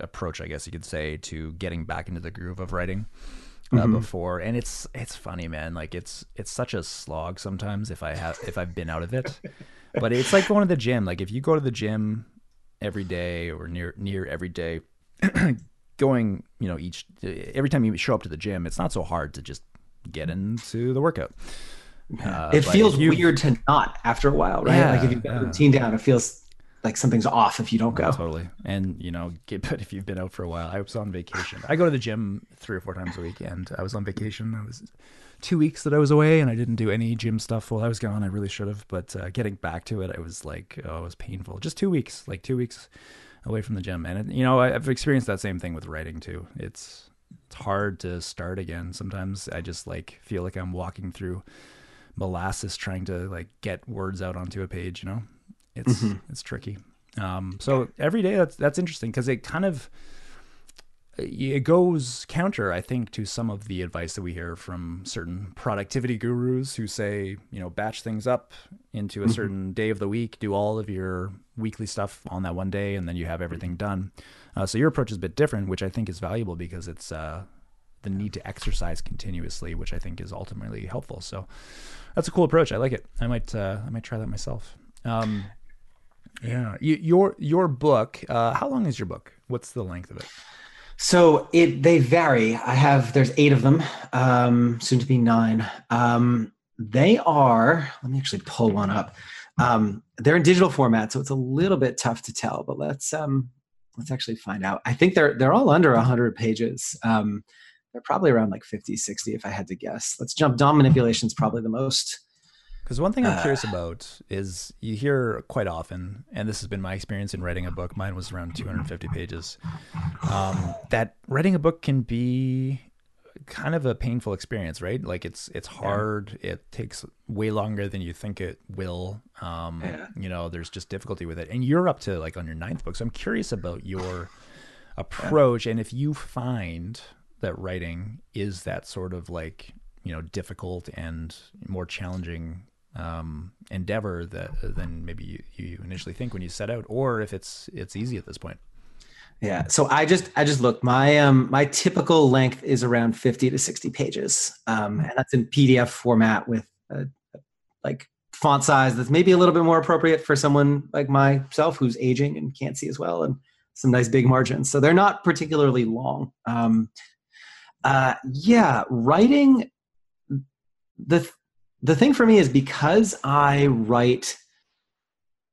approach, I guess you could say, to getting back into the groove of writing. Before, and it's funny, man. Like it's such a slog sometimes if I've been out of it, but it's like going to the gym. Like if you go to the gym every day or near every day, going, you know, every time you show up to the gym, it's not so hard to just get into the workout. It feels weird to not after a while, right? Yeah, like if you've got a routine down, it feels like something's off if you don't go. Totally. And, you know, but if you've been out for a while, I was on vacation. I go to the gym 3 or 4 times a week, and I was on vacation. It was 2 weeks that I was away, and I didn't do any gym stuff while I was gone. I really should have, but getting back to it, I was like, oh, it was painful. Just 2 weeks, like 2 weeks away from the gym. And, you know, I've experienced that same thing with writing too. It's it's hard to start again. Sometimes I just like feel like I'm walking through molasses trying to like get words out onto a page, you know. It's it's tricky. So every day that's interesting because it kind of it goes counter, I think, to some of the advice that we hear from certain productivity gurus who say, you know, batch things up into a certain day of the week, do all of your weekly stuff on that one day, and then you have everything done. So your approach is a bit different, which I think is valuable because it's the need to exercise continuously, which I think is ultimately helpful. So that's a cool approach. I like it. I might try that myself. Yeah. Your book, how long is your book? What's the length of it? So they vary. There's 8 of them, soon to be 9. Let me actually pull one up. They're in digital format, so it's a little bit tough to tell, but let's actually find out. I think they're all under 100 pages. They're probably around like 50, 60, if I had to guess. Let's jump. DOM manipulation's probably the most. Because one thing I'm curious about is you hear quite often, and this has been my experience in writing a book, mine was around 250 pages, that writing a book can be kind of a painful experience, right? Like it's hard, it takes way longer than you think it will. You know, there's just difficulty with it. And you're up to like on your 9th book. So I'm curious about your approach and if you find that writing is that sort of like, you know, difficult and more challenging endeavor than maybe you initially think when you set out, or if it's easy at this point. Yeah. So I just looked. My typical length is around 50 to 60 pages, and that's in PDF format with like font size that's maybe a little bit more appropriate for someone like myself who's aging and can't see as well, and some nice big margins. So they're not particularly long. Writing. The thing for me is because I write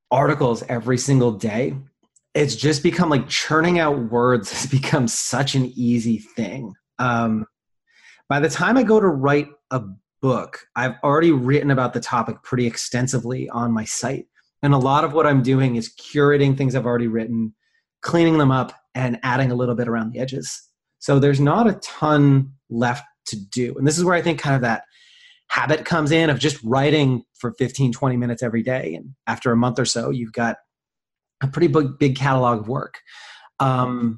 articles every single day, it's just become like churning out words has become such an easy thing. By the time I go to write a book, I've already written about the topic pretty extensively on my site. And a lot of what I'm doing is curating things I've already written, cleaning them up, and adding a little bit around the edges. So there's not a ton left to do. And this is where I think kind of that habit comes in of just writing for 15, 20 minutes every day. And after a month or so, you've got a pretty big catalog of work. And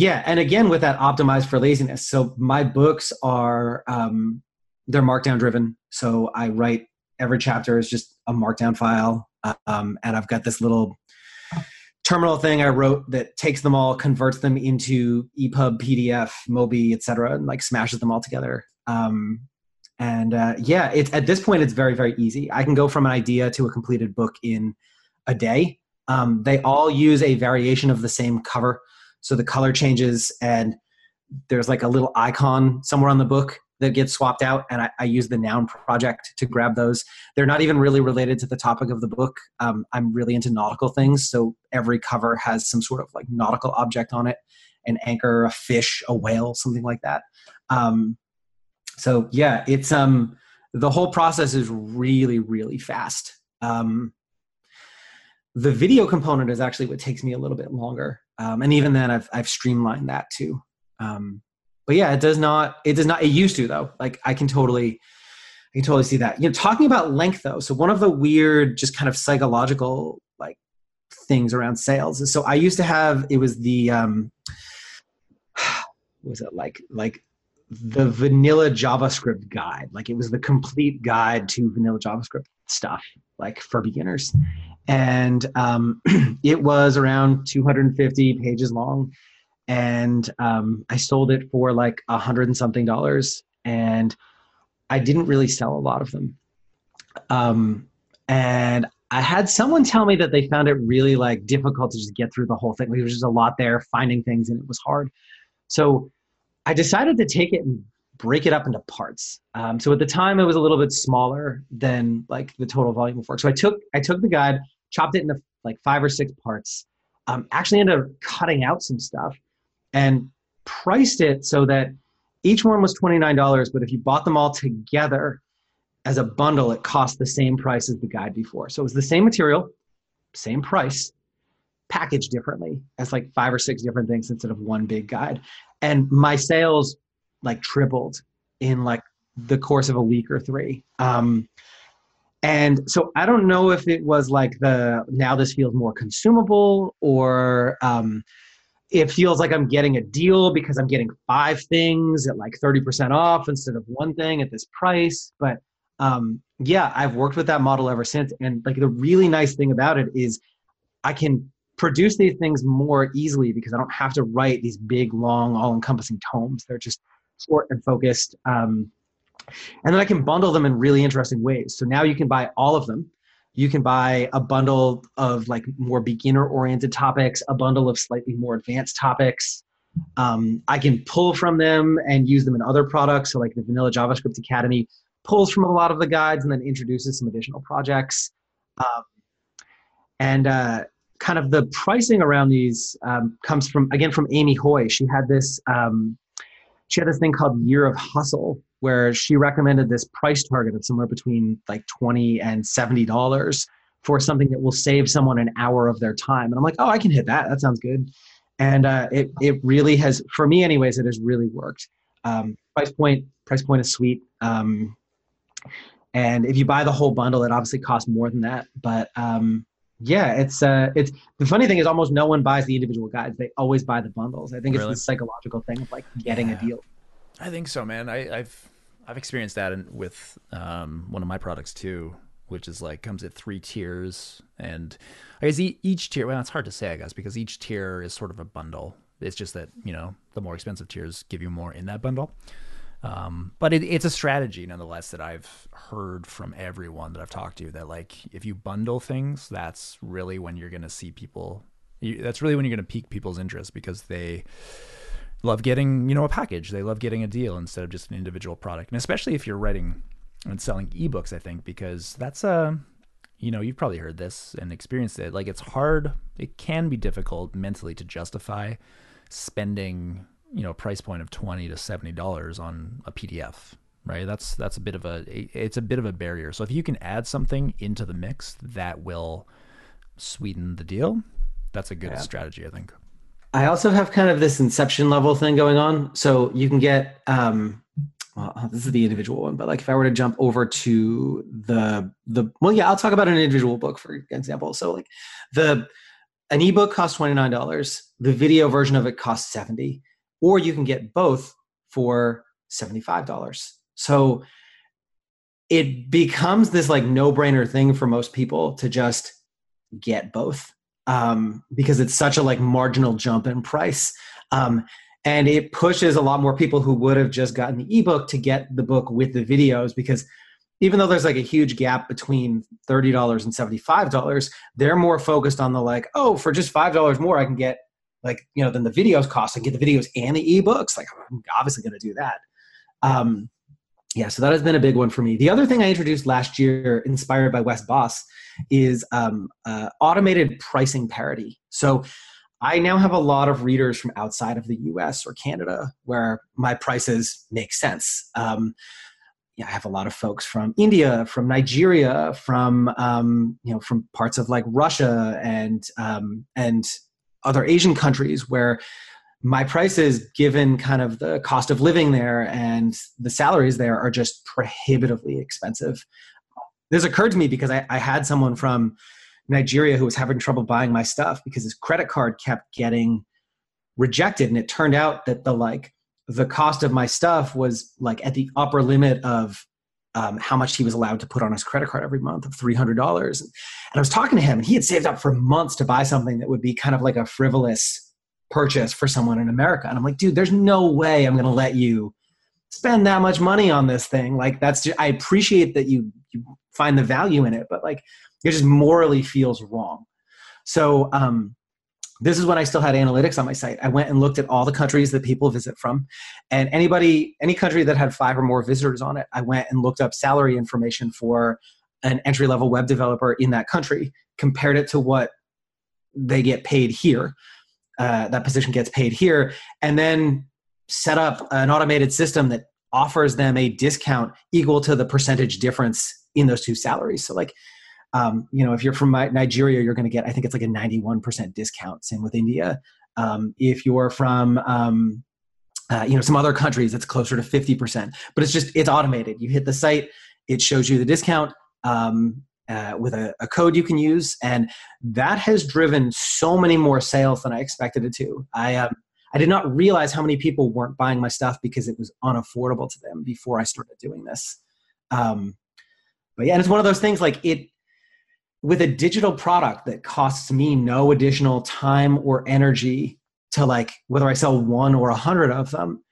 again, with that optimized for laziness. So my books are, they're Markdown driven. So I write every chapter is just a Markdown file. And I've got this little terminal thing I wrote that takes them all, converts them into EPUB, PDF, MOBI, etc., and like smashes them all together. It's at this point, it's very, very easy. I can go from an idea to a completed book in a day. They all use a variation of the same cover. So the color changes and there's like a little icon somewhere on the book that gets swapped out. And I use the noun project to grab those. They're not even really related to the topic of the book. I'm really into nautical things. So every cover has some sort of like nautical object on it, an anchor, a fish, a whale, something like that. It's the whole process is really, really fast. The video component is actually what takes me a little bit longer, and even then, I've streamlined that too. It does not. It used to though. Like I can totally see that. You know, talking about length though. So one of the weird, just kind of psychological like things around sales is so I used to have it was the the Vanilla JavaScript guide. Like it was the complete guide to Vanilla JavaScript stuff, like for beginners. And it was around 250 pages long. And I sold it for like $100 and something. And I didn't really sell a lot of them. And I had someone tell me that they found it really like difficult to just get through the whole thing. Like, there was just a lot there, finding things, and it was hard. So I decided to take it and break it up into parts. So at the time, it was a little bit smaller than like the total volume of work. So I took the guide, chopped it into like 5 or 6 parts. Actually, ended up cutting out some stuff and priced it so that each one was $29. But if you bought them all together as a bundle, it cost the same price as the guide before. So it was the same material, same price. packaged differently as like 5 or 6 different things instead of one big guide. And my sales like tripled in like the course of a week or 3. And so I don't know if it was like now this feels more consumable, or it feels like I'm getting a deal because I'm getting 5 things at like 30% off instead of one thing at this price. But yeah, I've worked with that model ever since. And like the really nice thing about it is I can produce these things more easily because I don't have to write these big, long, all-encompassing tomes. They're just short and focused. And then I can bundle them in really interesting ways. So now you can buy all of them. You can buy a bundle of like more beginner-oriented topics, a bundle of slightly more advanced topics. I can pull from them and use them in other products. So like the Vanilla JavaScript Academy pulls from a lot of the guides and then introduces some additional projects. Kind of the pricing around these comes from, again, from Amy Hoy. She had this thing called Year of Hustle, where she recommended this price target of somewhere between like $20 and $70 for something that will save someone an hour of their time. And I'm like, oh, I can hit that. That sounds good. And it really has, for me anyways, it has really worked. Price point is sweet. And if you buy the whole bundle, it obviously costs more than that. But yeah, it's the funny thing is almost no one buys the individual guides. They always buy the bundles. I think it's the psychological thing of like getting a deal. I think so, man. I've experienced that with one of my products too, which is like comes at 3 tiers, and I guess each tier. Well, it's hard to say, I guess, because each tier is sort of a bundle. It's just that, you know, the more expensive tiers give you more in that bundle. But it's a strategy nonetheless that I've heard from everyone that I've talked to, that like if you bundle things, that's really when you're going to see people. That's really when you're going to pique people's interest, because they love getting, you know, a package. They love getting a deal instead of just an individual product. And especially if you're writing and selling ebooks, I think, because that's you know, you've probably heard this and experienced it. Like, it's hard. It can be difficult mentally to justify spending, you know, price point of $20 to $70 on a PDF, right? That's a bit of a barrier. So if you can add something into the mix that will sweeten the deal, that's a good strategy, I think. I also have kind of this inception level thing going on. So you can get, well, this is the individual one, but like if I were to jump over to I'll talk about an individual book, for example. So like an ebook costs $29. The video version of it costs $70, or you can get both for $75. So it becomes this like no-brainer thing for most people to just get both. Because it's such a like marginal jump in price. And it pushes a lot more people who would have just gotten the ebook to get the book with the videos, because even though there's like a huge gap between $30 and $75, they're more focused on the like, oh, for just $5 more, I can get like, you know, then the videos cost, I can get the videos and the ebooks. Like, I'm obviously going to do that. Yeah, so that has been a big one for me. The other thing I introduced last year, inspired by Wes Boss, is automated pricing parity. So I now have a lot of readers from outside of the US or Canada where my prices make sense. Yeah, I have a lot of folks from India, from Nigeria, from parts of like Russia and other Asian countries where my prices, given kind of the cost of living there and the salaries there, are just prohibitively expensive. This occurred to me because I had someone from Nigeria who was having trouble buying my stuff because his credit card kept getting rejected. And it turned out that the cost of my stuff was like at the upper limit of how much he was allowed to put on his credit card every month, of $300. And I was talking to him, and he had saved up for months to buy something that would be kind of like a frivolous purchase for someone in America. And I'm like, dude, there's no way I'm going to let you spend that much money on this thing. Like, that's just, I appreciate that you find the value in it, but like, it just morally feels wrong. So this is when I still had analytics on my site. I went and looked at all the countries that people visit from, and any country that had 5 or more visitors on it, I went and looked up salary information for an entry-level web developer in that country, compared it to what they get paid here. That position gets paid here, and then set up an automated system that offers them a discount equal to the percentage difference in those two salaries. So like, You know, if you're from Nigeria, you're going to get, I think it's like a 91% discount. Same with India. If you're from, you know, some other countries, it's closer to 50%. But it's just, it's automated. You hit the site, it shows you the discount with a code you can use. And that has driven so many more sales than I expected it to. I did not realize how many people weren't buying my stuff because it was unaffordable to them before I started doing this. But yeah, and it's one of those things like it, with a digital product that costs me no additional time or energy to like, whether I sell 1 or 100 of them,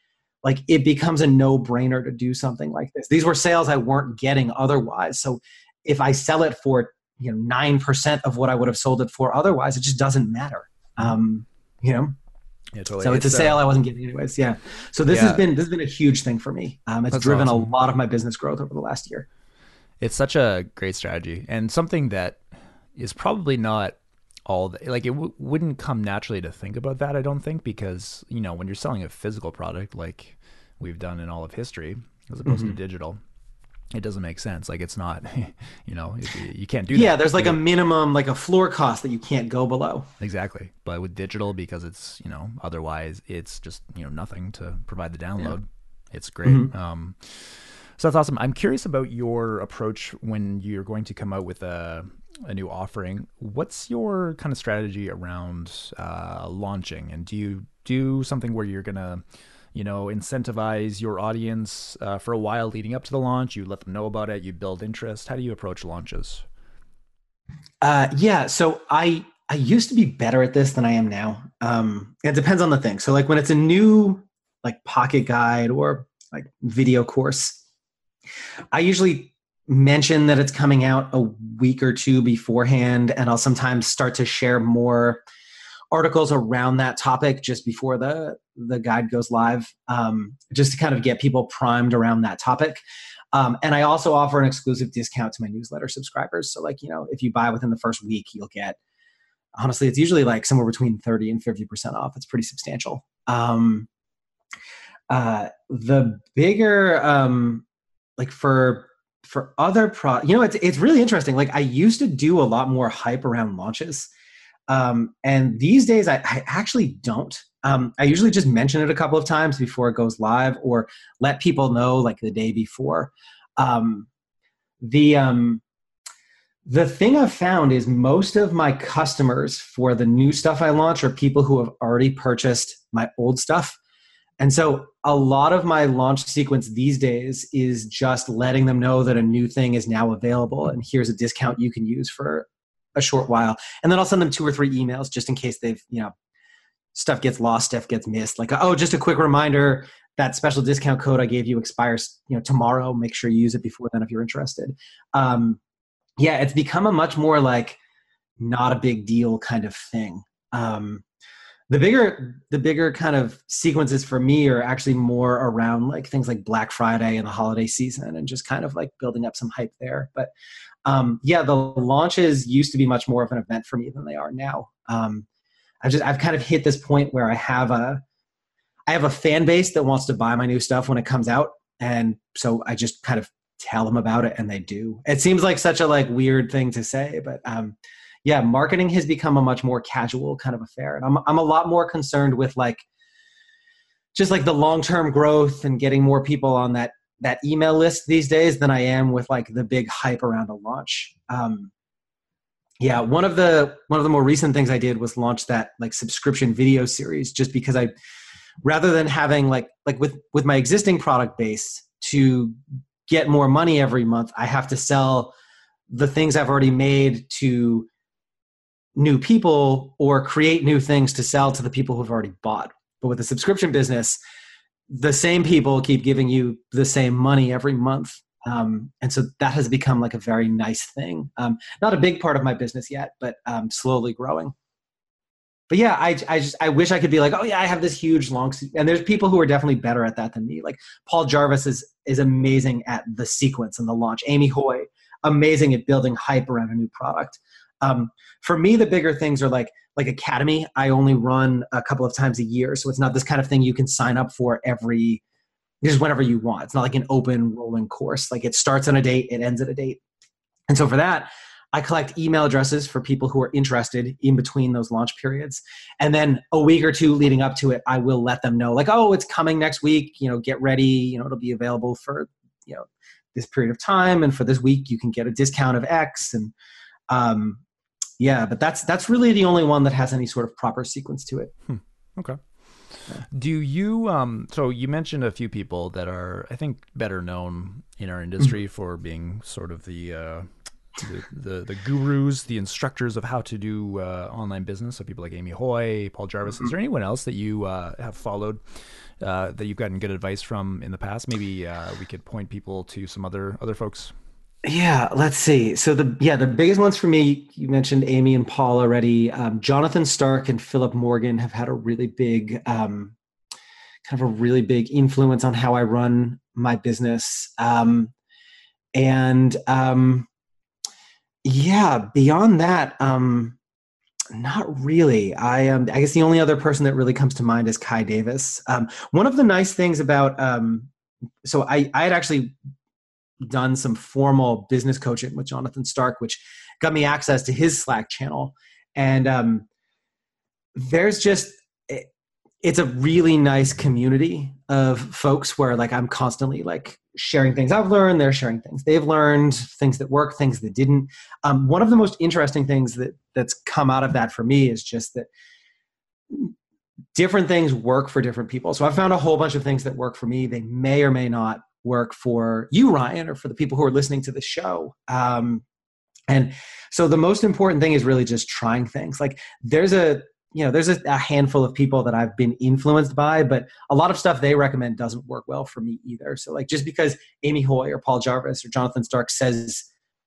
like it becomes a no-brainer to do something like this. These were sales I weren't getting otherwise. So if I sell it for, you know, 9% of what I would have sold it for otherwise, it just doesn't matter. You know, yeah, totally. So it's a sale I wasn't getting anyways. Yeah. So this has been a huge thing for me. It's That's driven awesome. A lot of my business growth over the last year. It's such a great strategy and something that is probably not all the, like it wouldn't come naturally to think about that, I don't think, because, you know, when you're selling a physical product like we've done in all of history as opposed to digital, it doesn't make sense. Like it's not, you know, you can't do that. Yeah, there's like a minimum, like a floor cost that you can't go below. Exactly. But with digital, because it's, you know, otherwise it's just, you know, nothing to provide the download. Yeah. It's great. So that's awesome. I'm curious about your approach when you're going to come out with a new offering. What's your kind of strategy around launching? And do you do something where you're going to, you know, incentivize your audience for a while leading up to the launch? You let them know about it. You build interest. How do you approach launches? Yeah. So I used to be better at this than I am now. It depends on the thing. So like when it's a new like pocket guide or like video course, I usually mention that it's coming out a week or two beforehand, and I'll sometimes start to share more articles around that topic just before the guide goes live, just to kind of get people primed around that topic. And I also offer an exclusive discount to my newsletter subscribers. So like, you know, if you buy within the first week, you'll get, honestly, it's usually like somewhere between 30 and 50% off. It's pretty substantial. The bigger... like for other products, you know, it's really interesting. Like I used to do a lot more hype around launches. And these days I actually don't. I usually just mention it a couple of times before it goes live or let people know like the day before. The thing I've found is most of my customers for the new stuff I launch are people who have already purchased my old stuff. And so a lot of my launch sequence these days is just letting them know that a new thing is now available and here's a discount you can use for a short while. And then I'll send them 2 or 3 emails just in case they've, you know, stuff gets lost, stuff gets missed. Like, oh, just a quick reminder, that special discount code I gave you expires, you know, tomorrow. Make sure you use it before then if you're interested. Yeah, it's become a much more like not a big deal kind of thing. The bigger kind of sequences for me are actually more around like things like Black Friday and the holiday season and just kind of like building up some hype there. But yeah, the launches used to be much more of an event for me than they are now. I've kind of hit this point where I have a fan base that wants to buy my new stuff when it comes out. And so I just kind of tell them about it and they do. It seems like such a like weird thing to say, but yeah, marketing has become a much more casual kind of affair. And I'm a lot more concerned with like, just like the long-term growth and getting more people on that email list these days than I am with like the big hype around a launch. Yeah, one of the more recent things I did was launch that like subscription video series, just because I, rather than having like with my existing product base to get more money every month, I have to sell the things I've already made to new people or create new things to sell to the people who've already bought. But with the subscription business, the same people keep giving you the same money every month. And so that has become like a very nice thing. Not a big part of my business yet, but slowly growing. But yeah, I wish I could be like, oh yeah, I have this huge long, and there's people who are definitely better at that than me. Like Paul Jarvis is amazing at the sequence and the launch. Amy Hoy, amazing at building hype around a new product. For me, the bigger things are like Academy. I only run a couple of times a year. So it's not this kind of thing you can sign up for just whenever you want. It's not like an open rolling course. Like it starts on a date, it ends at a date. And so for that, I collect email addresses for people who are interested in between those launch periods. And then a week or two leading up to it, I will let them know, like, oh, it's coming next week, you know, get ready, you know, it'll be available for, you know, this period of time. And for this week, you can get a discount of X. And yeah, but that's really the only one that has any sort of proper sequence to it. Hmm. Okay. Do you, so you mentioned a few people that are, I think, better known in our industry for being sort of the gurus, the instructors of how to do online business. So people like Amy Hoy, Paul Jarvis. Is there anyone else that you have followed that you've gotten good advice from in the past? Maybe we could point people to some other folks. Yeah, let's see. So the biggest ones for me, you mentioned Amy and Paul already. Jonathan Stark and Philip Morgan have had a really big, kind of a really big influence on how I run my business. Yeah, beyond that, not really. I guess the only other person that really comes to mind is Kai Davis. One of the nice things about, so I had actually done some formal business coaching with Jonathan Stark, which got me access to his Slack channel. And it's a really nice community of folks where, like, I'm constantly, like, sharing things I've learned, they're sharing things they've learned, things that work, things that didn't. One of the most interesting things that's come out of that for me is just that different things work for different people. So I found a whole bunch of things that work for me. They may or may not work for you, Ryan, or for the people who are listening to the show. And so the most important thing is really just trying things. Like, there's a handful of people that I've been influenced by, but a lot of stuff they recommend doesn't work well for me either. So, like, just because Amy Hoy or Paul Jarvis or Jonathan Stark says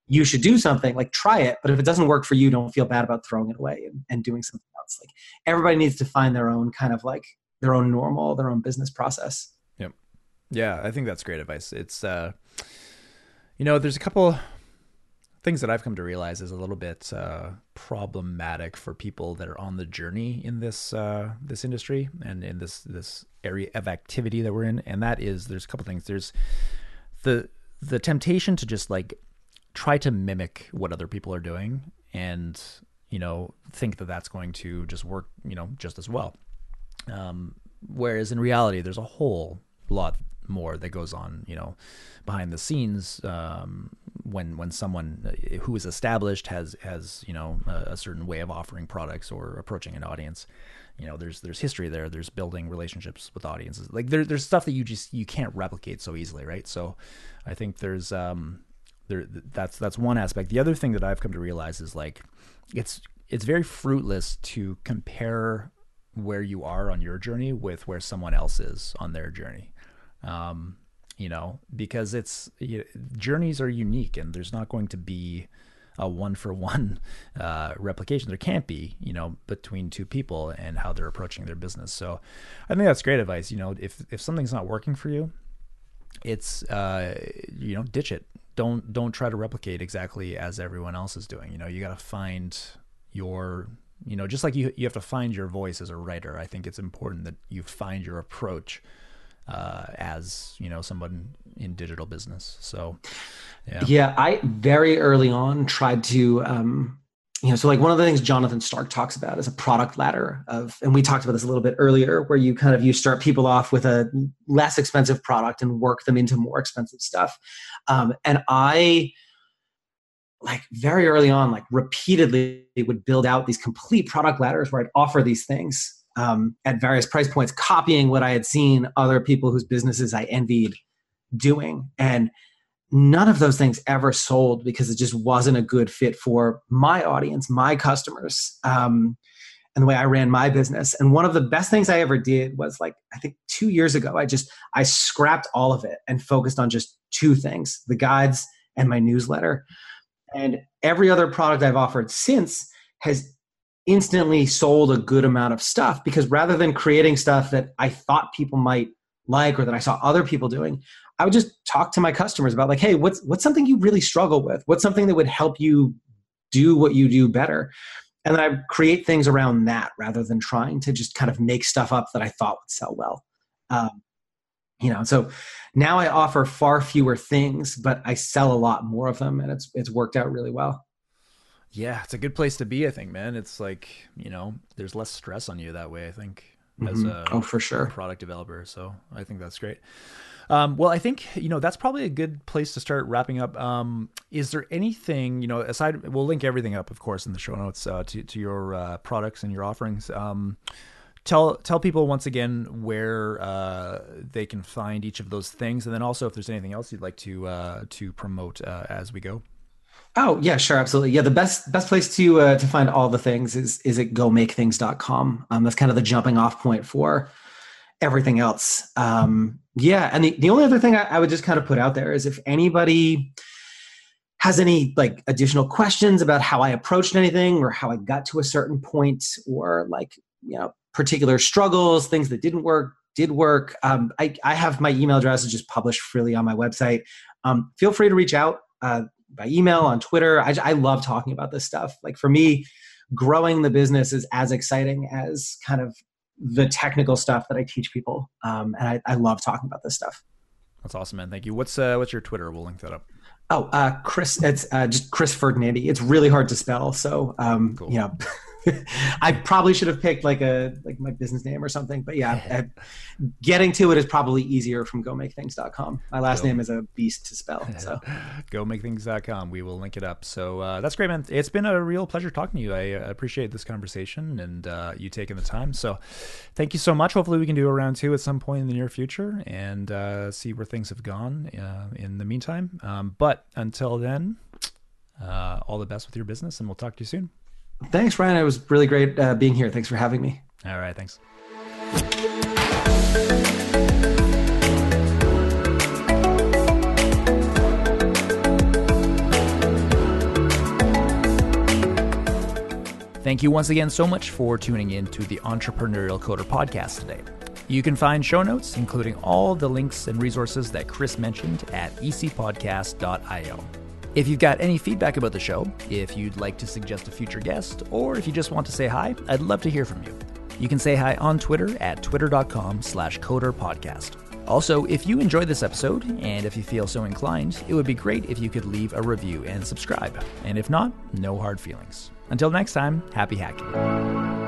you should do something, like, try it. But if it doesn't work for you, don't feel bad about throwing it away and doing something else. Like, everybody needs to find their own kind of, like, their own normal, their own business process. Yep. Yeah, I think that's great advice. It's, you know, there's a couple things that I've come to realize is a little bit problematic for people that are on the journey in this this industry and in this area of activity that we're in. And that is, there's a couple things. There's the temptation to just, like, try to mimic what other people are doing and, you know, think that that's going to just work, you know, just as well. Whereas in reality, there's a whole lot more that goes on, you know, behind the scenes, when someone who is established has, you know, a certain way of offering products or approaching an audience. You know, there's history there, there's building relationships with audiences. Like, there's stuff that you can't replicate so easily, right? So I think there's, that's one aspect. The other thing that I've come to realize is, like, it's very fruitless to compare where you are on your journey with where someone else is on their journey. You know, because journeys are unique, and there's not going to be a one-for-one replication. There can't be, you know, between two people and how they're approaching their business. So I think that's great advice. You know, if something's not working for you, it's, you know, ditch it. Don't try to replicate exactly as everyone else is doing. You know, you got to find your, you know, just like you have to find your voice as a writer. I think it's important that you find your approach as, you know, someone in digital business. So, yeah, I very early on tried to, you know, so, like, one of the things Jonathan Stark talks about is a product ladder of, and we talked about this a little bit earlier, where you kind of, you start people off with a less expensive product and work them into more expensive stuff. And I, like, very early on, like, repeatedly would build out these complete product ladders where I'd offer these things at various price points, copying what I had seen other people whose businesses I envied doing. And none of those things ever sold because it just wasn't a good fit for my audience, my customers, and the way I ran my business. And one of the best things I ever did was, like, I think 2 years ago, I scrapped all of it and focused on just two things, the guides and my newsletter. And every other product I've offered since has instantly sold a good amount of stuff, because rather than creating stuff that I thought people might like or that I saw other people doing, I would just talk to my customers about, like, hey, what's something you really struggle with? What's something that would help you do what you do better? And then I would create things around that rather than trying to just kind of make stuff up that I thought would sell well. You know, so now I offer far fewer things, but I sell a lot more of them, and it's worked out really well. Yeah, it's a good place to be, I think, man. It's like, you know, there's less stress on you that way, I think, as a for sure product developer. So I think that's great. Well, I think, you know, that's probably a good place to start wrapping up. Is there anything, you know, aside, we'll link everything up, of course, in the show notes to your products and your offerings. Tell people once again where they can find each of those things. And then also if there's anything else you'd like to promote as we go. Oh yeah, sure. Absolutely. Yeah. The best place to find all the things is at gomakethings.com. That's kind of the jumping off point for everything else. Yeah. And the only other thing I would just kind of put out there is if anybody has any like additional questions about how I approached anything or how I got to a certain point or like, you know, particular struggles, things that didn't work, did work. I have my email address is just published freely on my website. Feel free to reach out by email, on Twitter. I love talking about this stuff. Like for me, growing the business is as exciting as kind of the technical stuff that I teach people. And I love talking about this stuff. That's awesome, man. Thank you. What's your Twitter? We'll link that up. Oh, Chris, it's just Chris Ferdinandi. It's really hard to spell. So, cool. You know, I probably should have picked like my business name or something, but yeah. Getting to it is probably easier from gomakethings.com. My last name is a beast to spell. So gomakethings.com. We will link it up. So that's great, man. It's been a real pleasure talking to you. I appreciate this conversation and you taking the time. So thank you so much. Hopefully we can do a round two at some point in the near future and see where things have gone in the meantime. But until then, all the best with your business and we'll talk to you soon. Thanks, Ryan. It was really great being here. Thanks for having me. All right. Thanks. Thank you once again so much for tuning in to the Entrepreneurial Coder podcast today. You can find show notes, including all the links and resources that Chris mentioned at ecpodcast.io. If you've got any feedback about the show, if you'd like to suggest a future guest, or if you just want to say hi, I'd love to hear from you. You can say hi on Twitter at twitter.com/coderpodcast. Also, if you enjoyed this episode, and if you feel so inclined, it would be great if you could leave a review and subscribe. And if not, no hard feelings. Until next time, happy hacking.